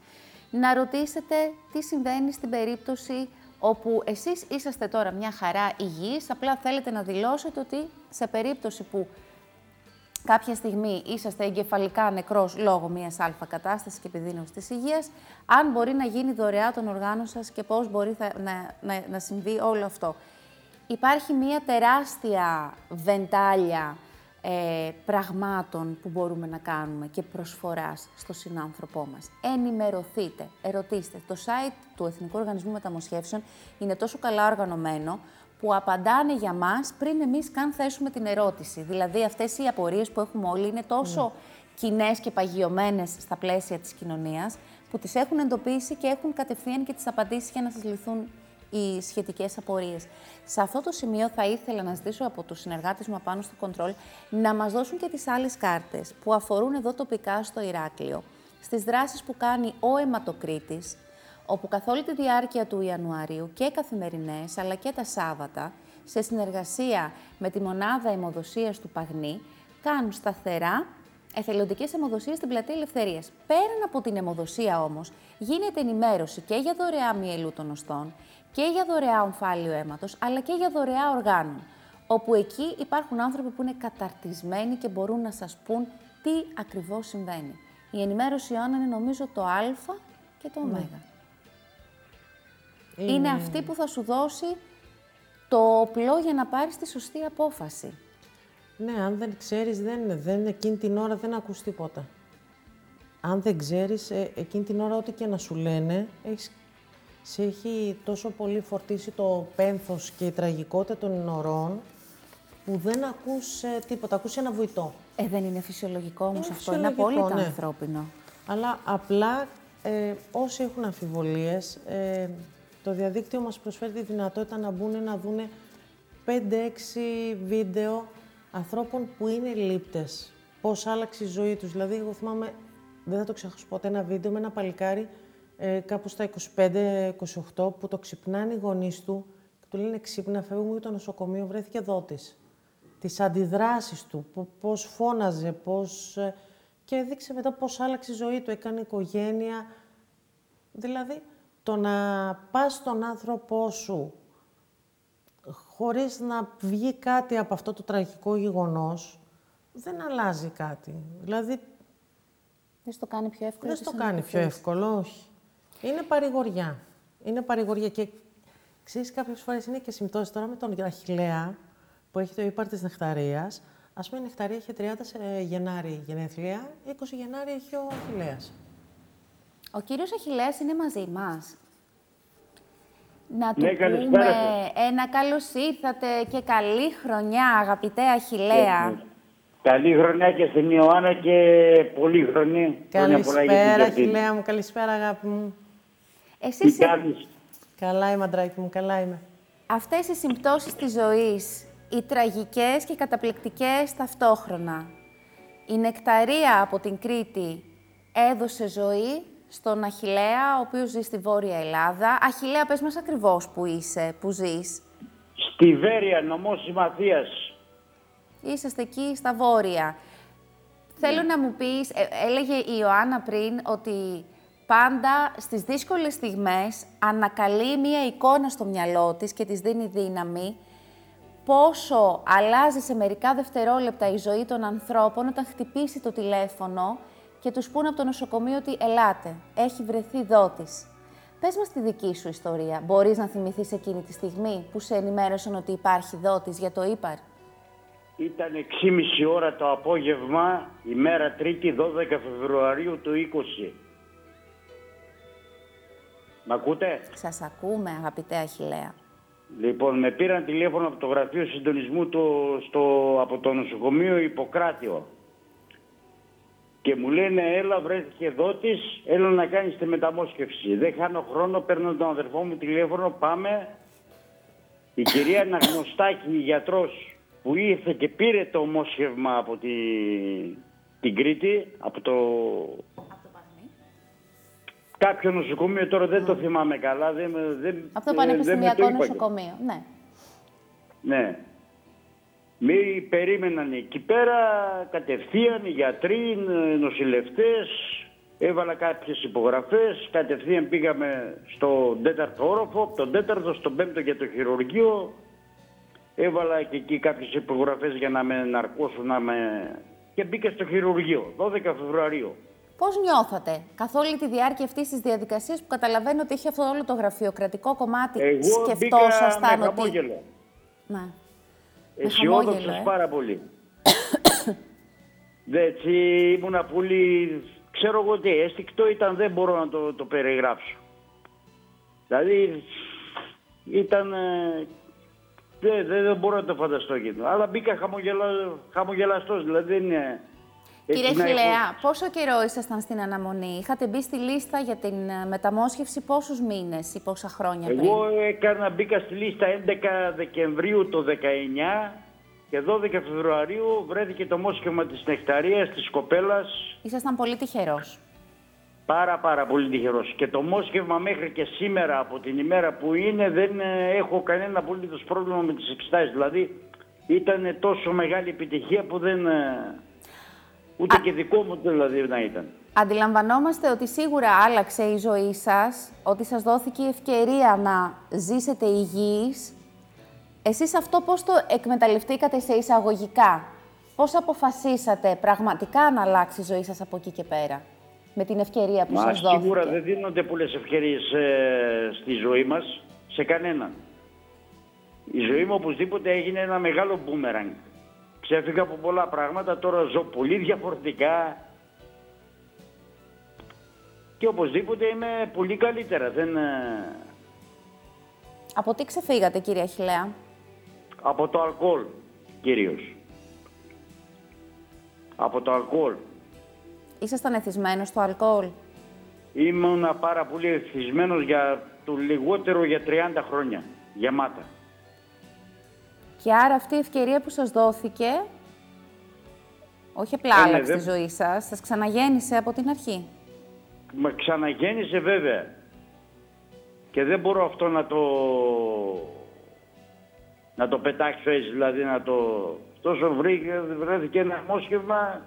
Να ρωτήσετε τι συμβαίνει στην περίπτωση όπου εσείς είσαστε τώρα μια χαρά υγιείς, απλά θέλετε να δηλώσετε ότι σε περίπτωση που κάποια στιγμή είσαστε εγκεφαλικά νεκρός λόγω μιας αλφα κατάστασης και επιδείνωσης της υγείας, αν μπορεί να γίνει δωρεά των οργάνων σας και πώς μπορεί να συμβεί όλο αυτό. Υπάρχει μια τεράστια βεντάλια πραγμάτων που μπορούμε να κάνουμε και προσφοράς στο συνάνθρωπό μας. Ενημερωθείτε, ερωτήστε. Το site του Εθνικού Οργανισμού Μεταμοσχεύσεων είναι τόσο καλά οργανωμένο που απαντάνε για μας πριν εμείς καν θέσουμε την ερώτηση. Δηλαδή, αυτές οι απορίες που έχουμε όλοι είναι τόσο κοινές και παγιωμένες στα πλαίσια της κοινωνίας, που τις έχουν εντοπίσει και έχουν κατευθείαν και τις απαντήσεις για να σας λυθούν οι σχετικές απορίες. Σε αυτό το σημείο θα ήθελα να ζητήσω από τους συνεργάτες μου απάνω στο κοντρόλ να μας δώσουν και τις άλλες κάρτες που αφορούν εδώ τοπικά στο Ηράκλειο, στις δράσεις που κάνει ο αιματοκρίτης, όπου καθ' όλη τη διάρκεια του Ιανουαρίου και καθημερινές, αλλά και τα Σάββατα, σε συνεργασία με τη μονάδα αιμοδοσίας του Παγνή, κάνουν σταθερά εθελοντικές αιμοδοσίες στην Πλατεία Ελευθερίας. Πέραν από την αιμοδοσία όμως, γίνεται ενημέρωση και για δωρεά μυελού των οστών, και για δωρεά ομφάλιο αίματος, αλλά και για δωρεά οργάνων, όπου εκεί υπάρχουν άνθρωποι που είναι καταρτισμένοι και μπορούν να σας πούν τι ακριβώς συμβαίνει. Η ενημέρωση, Ιωάννα, είναι νομίζω το Α και το Ω. Είναι αυτή που θα σου δώσει το όπλο για να πάρεις τη σωστή απόφαση. Ναι, αν δεν ξέρεις, εκείνη την ώρα δεν ακούς τίποτα. Αν δεν ξέρεις, εκείνη την ώρα ό,τι και να σου λένε, σε έχει τόσο πολύ φορτίσει το πένθος και η τραγικότητα των ωρών, που δεν ακούς τίποτα, ακούς ένα βουητό. Δεν είναι φυσιολογικό όμως αυτό, είναι απόλυτα ανθρώπινο. Αλλά απλά όσοι έχουν αμφιβολίες, το διαδίκτυο μας προσφέρει τη δυνατότητα να μπουν να δούνε 5-6 βίντεο ανθρώπων που είναι λήπτες. Πώς άλλαξε η ζωή τους. Δηλαδή, εγώ θυμάμαι, δεν θα το ξεχάσω ποτέ, ένα βίντεο με ένα παλικάρι κάπου στα 25-28 που το ξυπνάνε οι γονείς του και του λένε ξύπνα, φεύγουμε για το νοσοκομείο, βρέθηκε δότης. Τις αντιδράσεις του, πώς φώναζε, και έδειξε μετά πώς άλλαξε η ζωή του, έκανε οικογένεια. Δηλαδή, το να πας στον άνθρωπό σου χωρίς να βγει κάτι από αυτό το τραγικό γεγονός, δεν αλλάζει κάτι. Δηλαδή... Δεν στο κάνει πιο εύκολο. Δεν στο κάνει πιο εύκολο, όχι. Είναι παρηγοριά. Είναι παρηγοριά και ξέρεις, κάποιες φορές είναι και συμπτώσεις. Τώρα με τον Αχιλλέα που έχει το ύπαρ της Νεκταρίας, ας πούμε η Νεκταρία είχε 30 Γενάρη γενέθλια, 20 Γενάρη είχε ο Αχιλλέας. Ο κύριος Αχιλλέας είναι μαζί μας. Να του πούμε ένα καλώς ήρθατε και καλή χρονιά, αγαπητέ Αχιλλέα. Καλή χρονιά και στην Ιωάννα και πολύ χρονιά. Καλησπέρα, Αχιλλέα μου. Καλησπέρα, αγάπη μου. Εσύ είσαι... Καλά είμαι, αντράκι μου. Καλά είμαι. Αυτές οι συμπτώσεις της ζωής οι τραγικές και οι καταπληκτικές ταυτόχρονα. Η Νεκταρία από την Κρήτη έδωσε ζωή στον Αχιλλέα, ο οποίος ζει στη Βόρεια Ελλάδα. Αχιλλέα, πες μας ακριβώς που είσαι, που ζεις. Στη Βέροια, νομός Ημαθίας. Είσαστε εκεί στα Βόρεια. Θέλω να μου πεις, έλεγε η Ιωάννα πριν, ότι πάντα στις δύσκολες στιγμές ανακαλεί μία εικόνα στο μυαλό της και της δίνει δύναμη. Πόσο αλλάζει σε μερικά δευτερόλεπτα η ζωή των ανθρώπων όταν χτυπήσει το τηλέφωνο και τους πούνε από το νοσοκομείο ότι «Ελάτε, έχει βρεθεί δότης». Πες μας τη δική σου ιστορία. Μπορείς να θυμηθείς εκείνη τη στιγμή που σε ενημέρωσαν ότι υπάρχει δότης για το ύπαρ? Ήταν 6,5 ώρα το απόγευμα, ημέρα Τρίτη, 12 Φεβρουαρίου του 20. Μ' ακούτε? Σας ακούμε, αγαπητέ Αχιλλέα. Λοιπόν, με πήραν τηλέφωνο από το γραφείο συντονισμού από το νοσοκομείο Ιπποκράθιο. Και μου λένε, έλα, βρέθηκε δότης, έλα να κάνεις τη μεταμόσχευση. Δεν χάνω χρόνο, παίρνω τον αδερφό μου τηλέφωνο, πάμε. Η κυρία Αναγνωστάκη, η γιατρός, που ήρθε και πήρε το μόσχευμα από την Κρήτη, κάποιο νοσοκομείο, τώρα δεν το θυμάμαι καλά. Αυτό πανεπιστημιακό νοσοκομείο, ναι. Ναι. Μη περίμεναν εκεί πέρα, κατευθείαν γιατροί, νοσηλευτές, έβαλα κάποιες υπογραφές, κατευθείαν πήγαμε στον 4ο όροφο, από τον 4ο στον 5ο για το χειρουργείο, έβαλα και εκεί κάποιες υπογραφές για να με ναρκώσουν, και μπήκα στο χειρουργείο, 12 Φεβρουαρίου. Πώς νιώθατε καθ' όλη τη διάρκεια αυτής της διαδικασίας που καταλαβαίνω ότι είχε αυτό όλο το γραφειοκρατικό κομμάτι? Σκεφτόσασταν ότι... Χαμόγελο. Ναι. Αισιόδοξος πάρα πολύ. Έτσι ήμουνα πολύ... Ξέρω εγώ τι, αίσθηκτο ήταν, δεν μπορώ να το περιγράψω. Δηλαδή ήταν... Δεν μπορώ να το φανταστώ εκείνο. Αλλά μπήκα χαμογελαστός, δηλαδή δεν είναι... Κύριε Αχιλλέα, πόσο καιρό ήσασταν στην αναμονή? Είχατε μπει στη λίστα για την μεταμόσχευση πόσους μήνες ή πόσα χρόνια πριν? Εγώ μπήκα στη λίστα 11 Δεκεμβρίου το 19 και 12 Φεβρουαρίου βρέθηκε το μόσχευμα της Νεκταρίας, της κοπέλας. Ήσασταν πολύ τυχερός. Πάρα πολύ τυχερός. Και το μόσχευμα μέχρι και σήμερα από την ημέρα που είναι δεν έχω κανένα απολύτως πρόβλημα με τις εξετάσεις. Δηλαδή ήταν τόσο μεγάλη επιτυχία που δεν... Ούτε και δικό μου δηλαδή να ήταν. Αντιλαμβανόμαστε ότι σίγουρα άλλαξε η ζωή σας, ότι σας δόθηκε η ευκαιρία να ζήσετε υγιείς. Εσείς αυτό πώς το εκμεταλλευτήκατε σε εισαγωγικά? Πώς αποφασίσατε πραγματικά να αλλάξει η ζωή σας από εκεί και πέρα, με την ευκαιρία που σας δόθηκε? Σίγουρα δεν δίνονται πολλές ευκαιρίες στη ζωή μας, σε κανέναν. Η ζωή μου οπωσδήποτε έγινε ένα μεγάλο μπούμεραγκ. Ξέφυγα από πολλά πράγματα, τώρα ζω πολύ διαφορετικά και οπωσδήποτε είμαι πολύ καλύτερα. Από τι ξεφύγατε, κύριε Αχιλλέα? Από το αλκοόλ, κυρίως. Από το αλκοόλ. Ήσασταν εθισμένος στο αλκοόλ? Ήμουνα πάρα πολύ εθισμένος για το λιγότερο για 30 χρόνια, γεμάτα. Και άρα αυτή η ευκαιρία που σας δόθηκε, όχι απλά άλλαξε τη ζωή σας, σας ξαναγέννησε από την αρχή. Μα ξαναγέννησε βέβαια. Και δεν μπορώ αυτό να το πετάξω έτσι, δηλαδή να το... Τόσο βρέθηκε ένα μόσχευμα,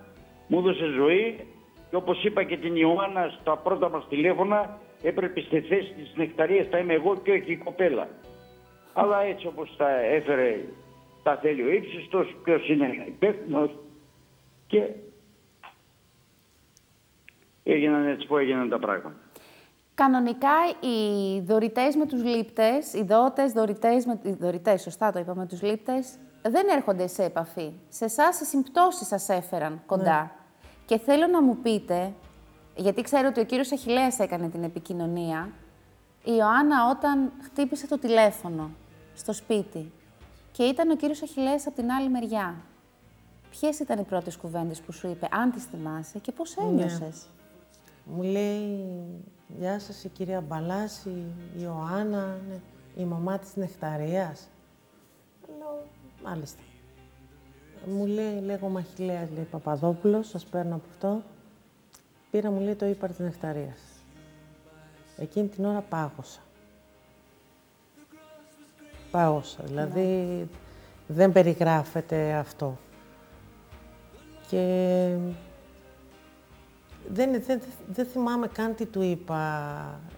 μου έδωσε ζωή και όπως είπα και την Ιωάννα στα πρώτα μας τηλέφωνα, έπρεπε στη θέση της Νεκταρίας θα είμαι εγώ και όχι η κοπέλα. Αλλά έτσι όπως τα έφερε, τα θέλει ο ύψιστος, ποιος είναι υπεύθυνος και έγιναν έτσι που έγιναν τα πράγματα. Κανονικά οι δωρητές με τους λήπτες, οι δότες, δωρητές, σωστά το είπαμε, τους λήπτες, δεν έρχονται σε επαφή. Σε εσάς οι συμπτώσεις σας έφεραν κοντά. Ναι. Και θέλω να μου πείτε, γιατί ξέρω ότι ο κύριος Αχιλλέας έκανε την επικοινωνία, η Ιωάννα όταν χτύπησε το τηλέφωνο στο σπίτι και ήταν ο κύριος Αχιλλέας από την άλλη μεριά, ποιες ήταν οι πρώτες κουβέντες που σου είπε, αν τις θυμάσαι και πώς ένιωσες? Ναι. Μου λέει, γεια σας η κυρία Μπαλάση, η Ιωάννα, η μαμά της Νεκταρίας. Λέω, Μάλιστα. Μου λέει, λέγω Αχιλλέας Παπαδόπουλος, σας παίρνω από αυτό. Πήρα, μου λέει, το ύπαρ της Νεκταρίας. Εκείνη την ώρα πάγωσα. Πάγωσα, δηλαδή δεν περιγράφεται αυτό. Και δεν θυμάμαι καν τι του είπα.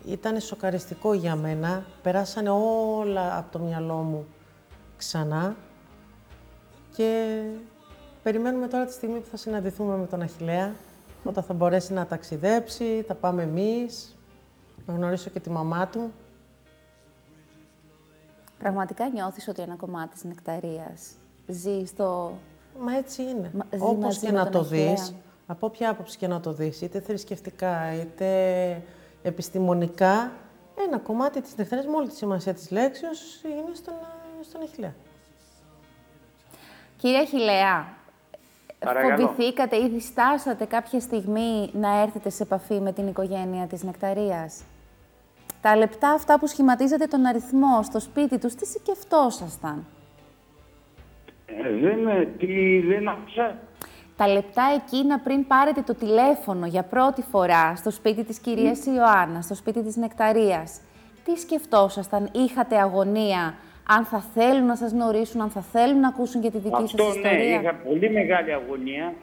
Ήταν σοκαριστικό για μένα. Περάσανε όλα από το μυαλό μου ξανά. Και περιμένουμε τώρα τη στιγμή που θα συναντηθούμε με τον Αχιλλέα, όταν θα μπορέσει να ταξιδέψει, θα πάμε εμείς, να γνωρίσω και τη μαμά του. Πραγματικά νιώθεις ότι ένα κομμάτι της Νεκταρίας ζει στο... Μα έτσι είναι. Όπως και να το δεις, από ποια άποψη και να το δεις, είτε θρησκευτικά, είτε επιστημονικά, ένα κομμάτι της Νεκταρίας, με όλη τη σημασία της λέξης, είναι στον Αχιλλέα. Κύριε Αχιλλέα, φοβηθήκατε ή διστάσατε κάποια στιγμή να έρθετε σε επαφή με την οικογένεια της Νεκταρίας? Τα λεπτά αυτά που σχηματίζατε τον αριθμό στο σπίτι τους, τι σκεφτόσασταν? Δεν άκουσα. Τα λεπτά εκείνα πριν πάρετε το τηλέφωνο για πρώτη φορά στο σπίτι της κυρίας Ιωάννα, στο σπίτι της Νεκταρίας, τι σκεφτόσασταν? Είχατε αγωνία? Αν θα θέλουν να σας γνωρίσουν, αν θα θέλουν να ακούσουν για τη δική σας ιστορία. Αυτό ναι, είχα πολύ μεγάλη αγωνία,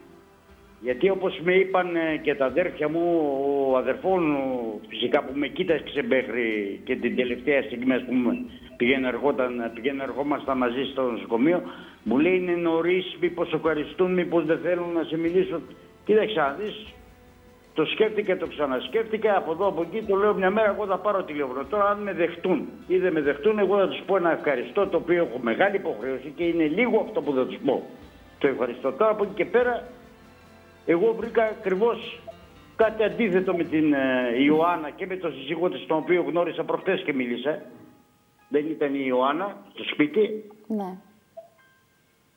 γιατί όπως με είπαν και τα αδέρφια μου, ο αδερφός μου φυσικά που με κοίταξε μέχρι και την τελευταία στιγμή, ας πούμε, ερχόμασταν μαζί στο νοσοκομείο, μου λέει είναι νωρίς, μήπως σοκαριστούν, μήπως δεν θέλουν να σε μιλήσουν. Κοίταξε να δεις, το σκέφτηκα, το ξανασκέφτηκα, από εδώ, από εκεί, το λέω μια μέρα, εγώ θα πάρω τηλέφωνο. Τώρα αν με δεχτούν ή δεν με δεχτούν, εγώ θα τους πω ένα ευχαριστώ, το οποίο έχω μεγάλη υποχρέωση και είναι λίγο αυτό που θα τους πω. Το ευχαριστώ. Τώρα από εκεί και πέρα, εγώ βρήκα ακριβώς κάτι αντίθετο με την Ιωάννα και με τον σύζυγό της, τον οποίο γνώρισα προχτές και μίλησα. Δεν ήταν η Ιωάννα στο σπίτι. Ναι.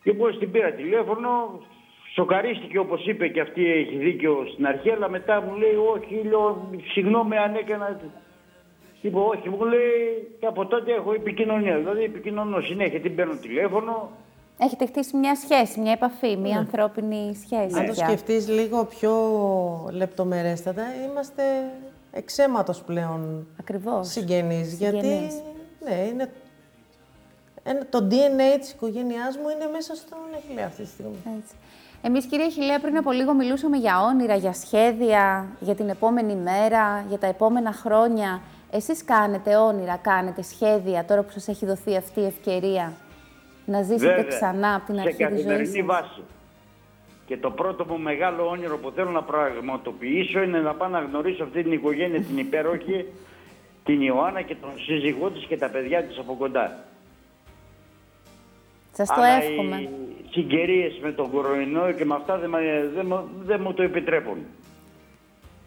Λοιπόν, την πήρα τηλέφωνο. Σοκαρίστηκε, όπως είπε και αυτή, έχει δίκιο στην αρχή, αλλά μετά μου λέει όχι, λέω, συγγνώμη αν έκανα. Είπα όχι, μου λέει, και από τότε έχω επικοινωνία. Δηλαδή επικοινωνώ συνέχεια, την παίρνω τηλέφωνο. Έχετε χτίσει μια σχέση, μια επαφή, μια ανθρώπινη σχέση. Αν το σκεφτείς λίγο πιο λεπτομερέστατα, είμαστε εξαίματος πλέον συγγενείς. Γιατί ναι, είναι... το DNA της οικογένειάς μου είναι μέσα στον Αχιλλέα αυτή τη στιγμή. Έτσι. Εμείς, κύριε Αχιλλέα, πριν από λίγο μιλούσαμε για όνειρα, για σχέδια, για την επόμενη μέρα, για τα επόμενα χρόνια. Εσείς κάνετε όνειρα, κάνετε σχέδια τώρα που σας έχει δοθεί αυτή η ευκαιρία να ζήσετε ξανά από την αρχή της ζωής? Σε καθημερινή βάση. Και το πρώτο μου μεγάλο όνειρο που θέλω να πραγματοποιήσω είναι να πάω να γνωρίσω αυτή την οικογένεια, την υπέροχη, την Ιωάννα και τον σύζυγό της και τα παιδιά της από κοντά. Σας το εύχομαι. Οι συγκαιρίες με τον κορονοϊό και με αυτά δεν μου το επιτρέπουν.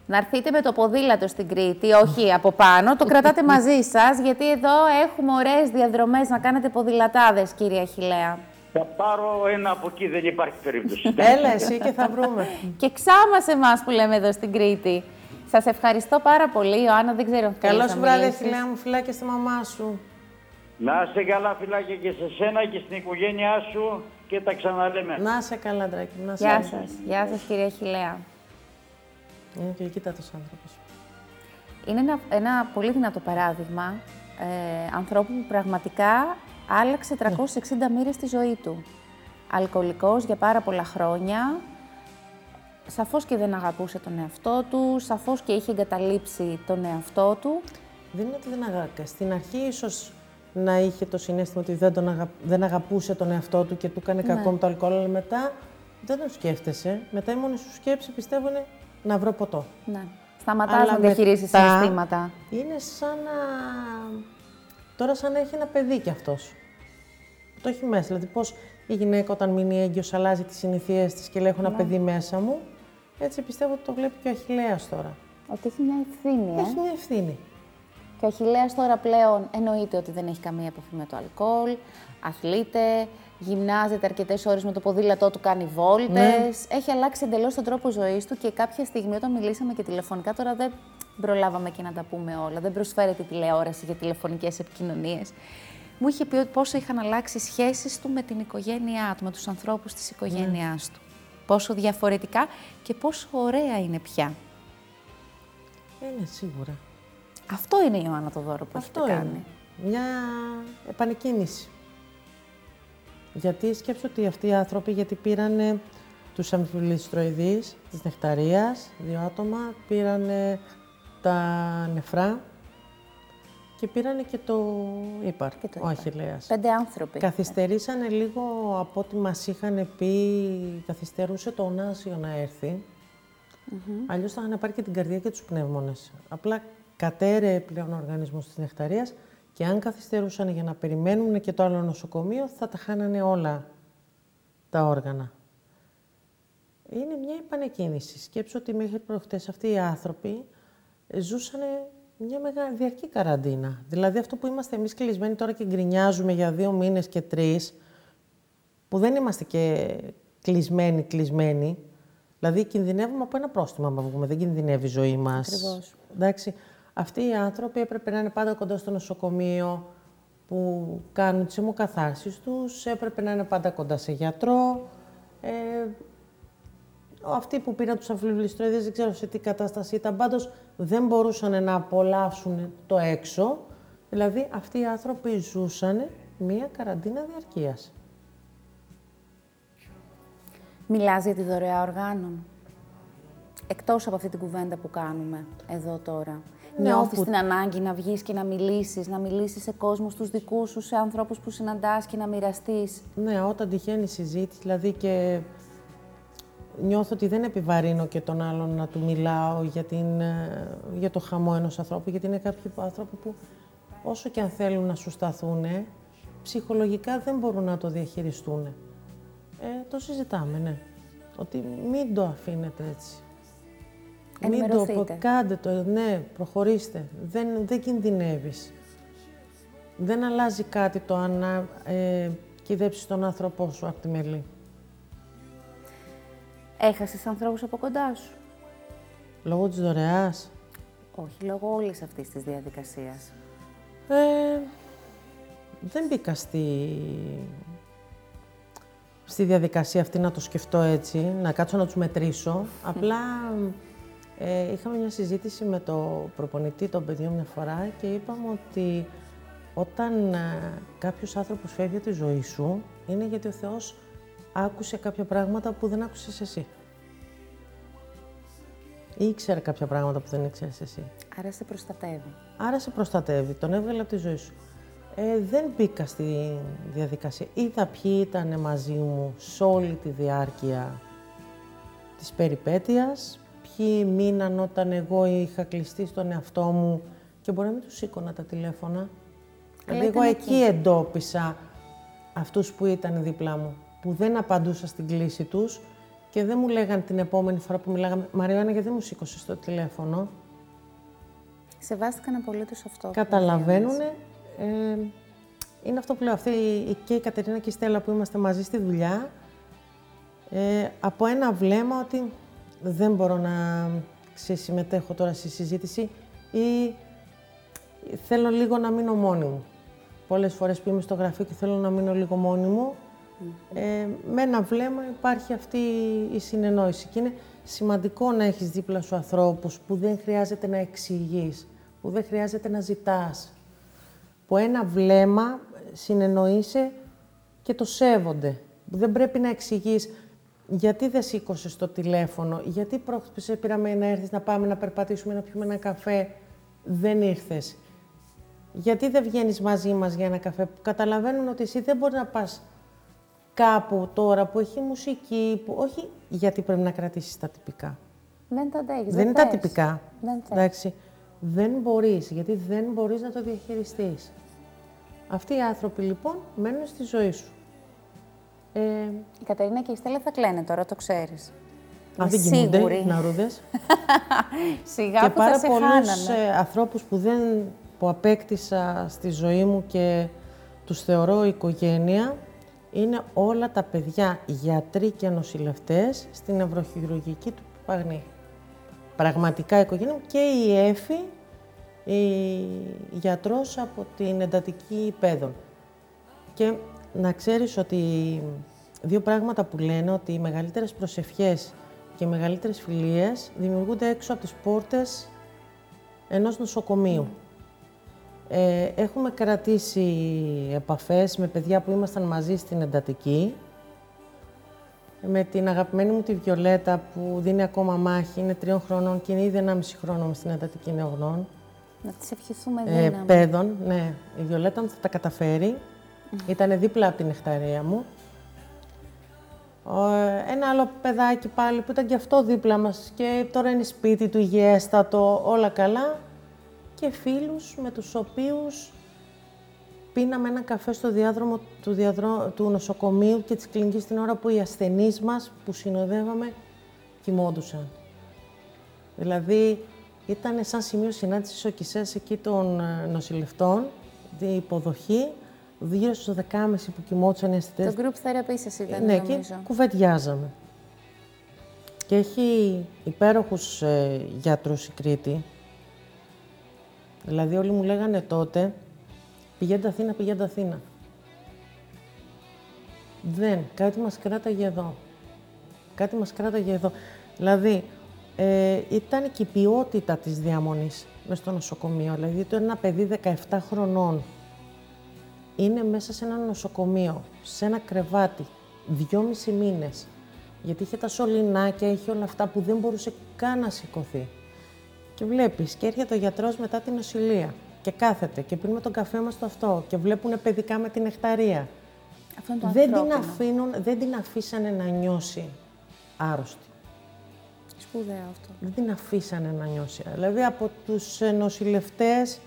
Να έρθετε με το ποδήλατο στην Κρήτη, όχι από πάνω, το κρατάτε μαζί σας, γιατί εδώ έχουμε ωραίες διαδρομές να κάνετε ποδηλατάδες, κύριε Αχιλλέα. Θα πάρω ένα από εκεί, δεν υπάρχει περίπτωση. Έλα εσύ και θα βρούμε. Και ξάμα σε εμάς που λέμε εδώ στην Κρήτη. Σας ευχαριστώ πάρα πολύ, Ιωάννα, δεν ξέρω αν θέλεις να μιλήσεις. Καλό σου βράδυ, Αχιλλέα μου, φιλάκια στη μαμά σου. Να είσαι καλά, φιλάκια, και σε σένα και στην οικογένειά σου, και τα ξαναλέμε. Να είσαι καλά, Ντράκη. Γεια σας. Γεια σας, κυρία Αχιλλέα. Είναι γλυκύτατος άνθρωπος. Είναι ένα πολύ δυνατό παράδειγμα ανθρώπου που πραγματικά άλλαξε 360 μοίρες τη ζωή του. Αλκοολικός για πάρα πολλά χρόνια. Σαφώς και δεν αγαπούσε τον εαυτό του, σαφώς και είχε εγκαταλείψει τον εαυτό του. Δεν είναι ότι δεν αγάπησε. Στην αρχή ίσως να είχε το συναίσθημα ότι δεν αγαπούσε τον εαυτό του και του έκανε κακό με το αλκοόλ, αλλά μετά δεν τον σκέφτεσαι. Μετά η μόνη σου σκέψη, πιστεύω, είναι να βρω ποτό. Ναι. Σταματάς να διαχειρίσεις συναισθήματα. Είναι σαν να... Τώρα σαν να έχει ένα παιδί κι αυτός. Το έχει μέσα. Δηλαδή πώς η γυναίκα όταν μείνει έγκυος αλλάζει τις συνηθίες της και λέει έχω ένα παιδί μέσα μου. Έτσι πιστεύω ότι το βλέπει και ο Αχιλλέας τώρα. Ότι έχει μια ευθύνη. Έχει μια ευθύνη. Και ο Αχιλλέας τώρα πλέον εννοείται ότι δεν έχει καμία επαφή με το αλκοόλ, αθλείται, γυμνάζεται αρκετές ώρες με το ποδήλατό του, κάνει βόλτες. Ναι. Έχει αλλάξει εντελώς τον τρόπο ζωής του και κάποια στιγμή όταν μιλήσαμε και τηλεφωνικά, τώρα δεν προλάβαμε και να τα πούμε όλα, δεν προσφέρεται τηλεόραση για τηλεφωνικές επικοινωνίες. μου είχε πει πόσο είχαν αλλάξει οι σχέσεις του με την οικογένειά του, με τους ανθρώπους της οικογένειάς του. Πόσο διαφορετικά και πόσο ωραία είναι πια. Είναι σίγουρα. Αυτό είναι η Ιωάννα το δώρο που αυτό έχει κάνει. Είναι. Μια επανεκκίνηση. Γιατί σκέψω ότι αυτοί οι άνθρωποι, γιατί πήρανε τους αμφιλιστροειδείς της Νεκταρίας, 2 άτομα, πήρανε τα νεφρά και πήρανε και το ύπαρ, ο Αχιλλέας. 5 άνθρωποι. Καθυστερήσανε λίγο από ό,τι μας είχαν πει, καθυστερούσε το ονάσιο να έρθει. Αλλιώς θα είχαν πάρει και την καρδιά και τους πνεύμονες. Απλά κατέρεε πλέον ο οργανισμός της Νεκταρίας και αν καθυστερούσαν για να περιμένουν και το άλλο νοσοκομείο, θα τα χάνανε όλα τα όργανα. Είναι μια επανεκκίνηση. Σκέψω ότι μέχρι προχτές αυτοί οι άνθρωποι ζούσαν μια μεγάλη διαρκή καραντίνα. Δηλαδή αυτό που είμαστε εμείς κλεισμένοι τώρα και γκρινιάζουμε για 2 μήνες και 3, που δεν είμαστε και κλεισμένοι. Δηλαδή κινδυνεύουμε από ένα πρόστιμα να βγούμε, δεν κινδυνεύει η ζωή μας. Ακριβώς. Εντάξει. Αυτοί οι άνθρωποι έπρεπε να είναι πάντα κοντά στο νοσοκομείο που κάνουν τις αιμοκαθάρσεις τους, έπρεπε να είναι πάντα κοντά σε γιατρό. Αυτοί που πήραν τους αμφιλιστροειδείς δεν ξέρω σε τι κατάσταση ήταν, πάντως δεν μπορούσαν να απολαύσουν το έξω. Δηλαδή αυτοί οι άνθρωποι ζούσαν μία καραντίνα διαρκείας. Μιλάς για τη δωρεά οργάνων, εκτός από αυτή την κουβέντα που κάνουμε εδώ τώρα. Νιώθεις την ανάγκη να βγεις και να μιλήσεις σε κόσμους τους δικούς σου, σε ανθρώπους που συναντάς και να μοιραστείς. Ναι, όταν τυχαίνει η συζήτηση, δηλαδή και νιώθω ότι δεν επιβαρύνω και τον άλλον να του μιλάω για το χαμό ενός ανθρώπου, γιατί είναι κάποιοι άνθρωποι που όσο και αν θέλουν να σου σταθούν, ψυχολογικά δεν μπορούν να το διαχειριστούν. Το συζητάμε, ναι. Ότι μην το αφήνετε έτσι. Ενημερωθείτε. Μην το κάντε το, ναι, προχωρήστε. Δεν κινδυνεύεις. Δεν αλλάζει κάτι το αν κυδέψεις τον άνθρωπό σου από τη μελή. Έχασες ανθρώπους από κοντά σου. Λόγω της δωρεάς. Όχι, λόγω όλης αυτής της διαδικασίας. Δεν μπήκα στη διαδικασία αυτή να το σκεφτώ έτσι, να κάτσω να τους μετρήσω. Απλά είχαμε μια συζήτηση με το προπονητή των παιδιών μια φορά και είπαμε ότι όταν κάποιος άνθρωπος φεύγει από τη ζωή σου, είναι γιατί ο Θεός άκουσε κάποια πράγματα που δεν άκουσες εσύ. Ή ήξερε κάποια πράγματα που δεν ήξερες εσύ. Άρα σε προστατεύει. Τον έβγαλε από τη ζωή σου. Δεν μπήκα στη διαδικασία. Είδα ποιοι ήταν μαζί μου σε όλη τη διάρκεια της περιπέτειας, ποιοι μείναν όταν εγώ είχα κλειστεί στον εαυτό μου και μπορεί να μην τους σήκωνα τα τηλέφωνα. Δηλαδή εγώ εκεί εντόπισα αυτούς που ήταν δίπλα μου, που δεν απαντούσα στην κλήση τους και δεν μου λέγαν την επόμενη φορά που μιλάγαμε «Μαριάννα, γιατί δεν μου σήκωσες το τηλέφωνο». Σεβάστηκαν απολύτως αυτό. Καταλαβαίνουνε. Είναι αυτό που λέω, αυτή και η Κατερίνα και η Στέλλα που είμαστε μαζί στη δουλειά, από ένα βλέμμα ότι δεν μπορώ να συμμετέχω τώρα στη συζήτηση ή θέλω λίγο να μείνω μόνη μου. Πολλές φορές που είμαι στο γραφείο και θέλω να μείνω λίγο μόνη μου, με ένα βλέμμα υπάρχει αυτή η συνεννόηση και είναι σημαντικό να έχεις δίπλα σου ανθρώπους που δεν χρειάζεται να εξηγείς, που δεν χρειάζεται να ζητάς. Που ένα βλέμμα συνεννοείσαι και το σέβονται. Δεν πρέπει να εξηγείς γιατί δεν σήκωσες το τηλέφωνο, γιατί σε πήραμε να έρθεις, να πάμε να περπατήσουμε, να πιούμε ένα καφέ, δεν ήρθες. Γιατί δεν βγαίνεις μαζί μας για ένα καφέ, που καταλαβαίνουν ότι εσύ δεν μπορεί να πας κάπου τώρα που έχει μουσική, που όχι γιατί πρέπει να κρατήσεις τα τυπικά. Δεν τα αντέχεις, δεν είναι τα τυπικά, εντάξει. Δεν μπορείς, γιατί δεν μπορείς να το διαχειριστείς. Αυτοί οι άνθρωποι, λοιπόν, μένουν στη ζωή σου. Η Κατερίνα και η Στέλλα θα κλαίνε τώρα, το ξέρεις. Αν δεν κοιμούνται, να ρούδες. Σιγά και που θα σε χάνανε. Και πάρα πολλούς ανθρώπους που απέκτησα στη ζωή μου και τους θεωρώ οικογένεια, είναι όλα τα παιδιά, γιατροί και νοσηλευτές, στην νευροχειρουργική του Πεπαγνή. Πραγματικά οικογένεια μου και η Έφη, η γιατρός από την εντατική παιδών. Και να ξέρεις ότι δύο πράγματα που λένε ότι οι μεγαλύτερες προσευχές και οι μεγαλύτερες φιλίες δημιουργούνται έξω από τις πόρτες ενός νοσοκομείου. Έχουμε κρατήσει επαφές με παιδιά που ήμασταν μαζί στην εντατική, με την αγαπημένη μου τη Βιολέτα που δίνει ακόμα μάχη, είναι 3 χρονών και είναι ήδη 1,5 χρόνο στην εντατική νεογνών. Να της ευχηθούμε δύναμη. Παιδών, ναι. Η Βιολέτα μου θα τα καταφέρει. Ήτανε δίπλα από την Νεκταρία μου. Ένα άλλο παιδάκι πάλι που ήταν και αυτό δίπλα μας και τώρα είναι σπίτι του, υγιέστατο, όλα καλά. Και φίλους με τους οποίους πίναμε ένα καφέ στο διάδρομο του νοσοκομείου και της κλινικής την ώρα που οι ασθενείς μας που συνοδεύαμε κοιμόντουσαν. Δηλαδή ήταν σαν σημείο συνάντησης οκισές εκεί των νοσηλευτών, η υποδοχή, γύρω στις 12.30 που κοιμόντουσαν οι ασθενείς. Το group therapy σας ήταν, ναι, νομίζω. Ναι, και κουβεντιάζαμε. Και έχει υπέροχους γιατρούς η Κρήτη. Δηλαδή όλοι μου λέγανε τότε, πηγαίνετε Αθήνα, πηγαίνετε Αθήνα. Δεν, κάτι μας κράταγε εδώ. Κάτι μας κράταγε εδώ. Δηλαδή, ήταν και η ποιότητα της διαμονής μες στο νοσοκομείο. Δηλαδή, το ένα παιδί 17 χρονών είναι μέσα σε ένα νοσοκομείο, σε ένα κρεβάτι, 2,5 μήνες. Γιατί είχε τα σωληνάκια, είχε όλα αυτά που δεν μπορούσε καν να σηκωθεί. Και βλέπεις, και έρχεται ο γιατρός μετά την νοσηλεία και κάθεται και πίνουμε τον καφέ μας στο αυτό και βλέπουν παιδικά με την Νεκταρία. Αυτό είναι το δεν την αφήσανε να νιώσει άρρωστη. Σπουδαίο αυτό. Δεν την αφήσανε να νιώσει. Δηλαδή από τους νοσηλευτές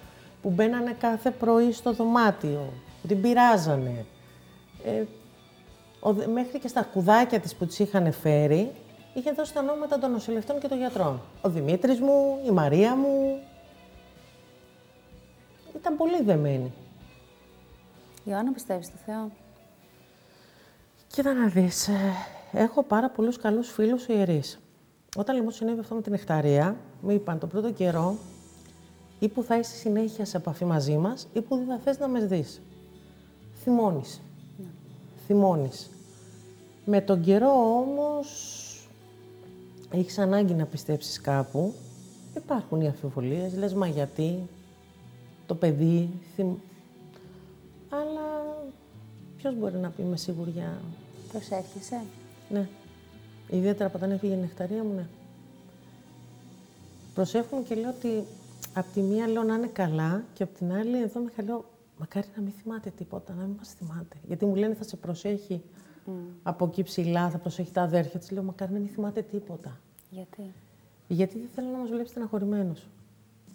που μπαίνανε κάθε πρωί στο δωμάτιο, που την πειράζανε, μέχρι και στα κουδάκια της που τις είχαν φέρει, είχε δώσει τα ονόματα των νοσηλευτών και των γιατρών. Ο Δημήτρης μου, η Μαρία μου. Ήταν πολύ δεμένη. Ιωάννα, πιστεύεις στο Θεό? Κοίτα να δεις. Έχω πάρα πολλούς καλούς φίλους ιερείς. Όταν λοιπόν συνέβη αυτό με την Νεκταρία, μου είπαν τον πρώτο καιρό ή που θα είσαι συνέχεια σε επαφή μαζί μας ή που δεν θα θες να με δεις. Θυμώνεις. Ναι. Θυμώνεις. Με τον καιρό όμως έχεις ανάγκη να πιστέψεις κάπου, υπάρχουν οι αμφιβολίες, λες μα γιατί, το παιδί, αλλά ποιος μπορεί να πει με σιγουριά. Προσέρχεσαι. Ναι. Ιδιαίτερα όταν έφυγε η Νεκταρία μου, ναι. Προσεύχομαι και λέω ότι απ' τη μία λέω να είναι καλά και απ' την άλλη εδώ με χαλέω, μακάρι να μην θυμάται τίποτα, να μην μας θυμάται. Γιατί μου λένε θα σε προσέχει. Από εκεί ψηλά, θα προσέχει τα αδέρφια της. Λέω, μακάρι να μην θυμάται τίποτα. Γιατί? Γιατί δεν θέλω να μας βλέπει στεναχωρημένος.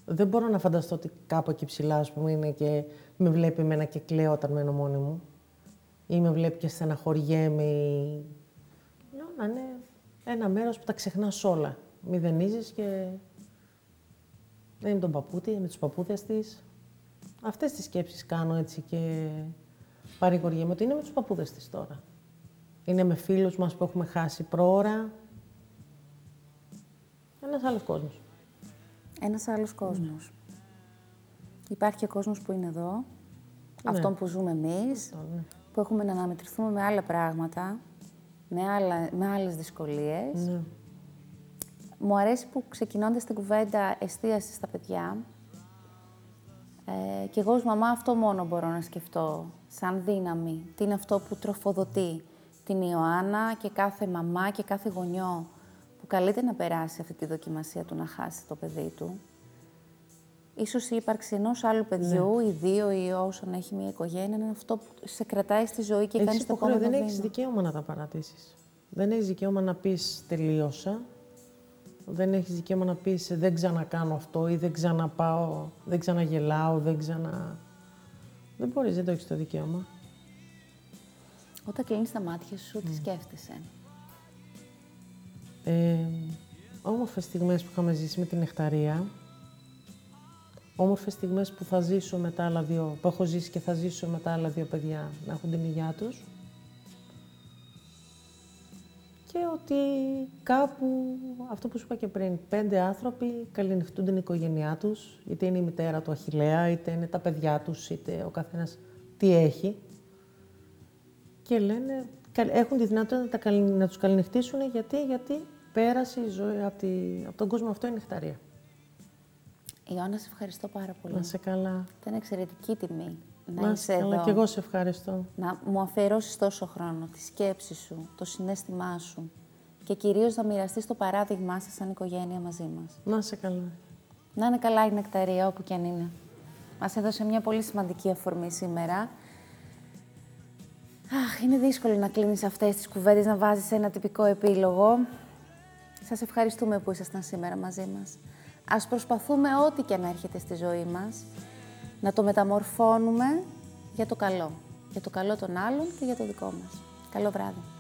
Δεν μπορώ να φανταστώ ότι κάπου εκεί ψηλά, ας πούμε, είναι και με βλέπει εμένα και κλαίω όταν μένω μόνη μου. Ή με βλέπει και στεναχωριέμαι. Λέω, να είναι ένα μέρος που τα ξεχνάς όλα. Μηδενίζεις και δεν είναι τον παππούτη, με τους παππούδες της. Αυτές τις σκέψεις κάνω έτσι και παρηγοριέμαι ότι είναι με τους παππούδες της τώρα. Είναι με φίλους μας που έχουμε χάσει προώρα. Ένας άλλος κόσμος. Ένας άλλος κόσμος. Ναι. Υπάρχει ο κόσμος που είναι εδώ, ναι. Αυτόν που ζούμε εμείς, αυτό, ναι. Που έχουμε να αναμετρηθούμε με άλλα πράγματα, με άλλες δυσκολίες. Ναι. Μου αρέσει που ξεκινώντας την κουβέντα εστίασε στα παιδιά. Κι εγώ ως μαμά αυτό μόνο μπορώ να σκεφτώ, σαν δύναμη. Τι είναι αυτό που τροφοδοτεί την Ιωάννα και κάθε μαμά και κάθε γονιό που καλείται να περάσει αυτή τη δοκιμασία του να χάσει το παιδί του. Ίσως η ύπαρξη ενός άλλου παιδιού, ναι. Ή δύο ή όσων έχει μια οικογένεια, είναι αυτό που σε κρατάει στη ζωή και κάνει το επόμενο βήμα. Δεν έχεις δικαίωμα να τα παρατήσεις. Δεν έχεις δικαίωμα να πεις τελείωσα. Δεν έχεις δικαίωμα να πεις δεν ξανακάνω αυτό ή δεν ξαναπάω, δεν ξαναγελάω, δεν ξανα... Δεν μπορείς, δεν το έχεις το δικαίωμα. Όταν κλείνεις τα μάτια σου, τι σκέφτεσαι? Όμορφες στιγμές που είχαμε ζήσει με την Νεκταρία. Όμορφες στιγμές που θα ζήσω με τα άλλα δύο, που έχω ζήσει και θα ζήσω με τα άλλα δύο παιδιά να έχουν την υγειά τους. Και ότι κάπου, αυτό που σου είπα και πριν, 5 άνθρωποι καληνυχτούν την οικογένειά τους. Είτε είναι η μητέρα του Αχιλλέα, είτε είναι τα παιδιά τους, είτε ο καθένας τι έχει. και λένε, έχουν τη δυνατότητα να τους καληνυχτήσουν γιατί πέρασε η ζωή από τον κόσμο αυτό η Νεκταρία. Ιωάννα, σε ευχαριστώ πάρα πολύ. Να σε καλά. Ήταν εξαιρετική τιμή να είσαι εδώ. Να σε καλά, και εγώ σε ευχαριστώ. Να μου αφιερώσεις τόσο χρόνο, τη σκέψη σου, το συναίσθημά σου και κυρίως να μοιραστείς το παράδειγμά σας σαν οικογένεια μαζί μας. Να σε καλά. Να είναι καλά η Νεκταρία, όπου και αν είναι. Μας έδωσε μια πολύ σημαντική αφορμή σήμερα. Αχ, είναι δύσκολο να κλείνεις αυτές τις κουβέντες, να βάζεις ένα τυπικό επίλογο. Σας ευχαριστούμε που ήσασταν σήμερα μαζί μας. Ας προσπαθούμε ό,τι και να έρχεται στη ζωή μας, να το μεταμορφώνουμε για το καλό. Για το καλό των άλλων και για το δικό μας. Καλό βράδυ.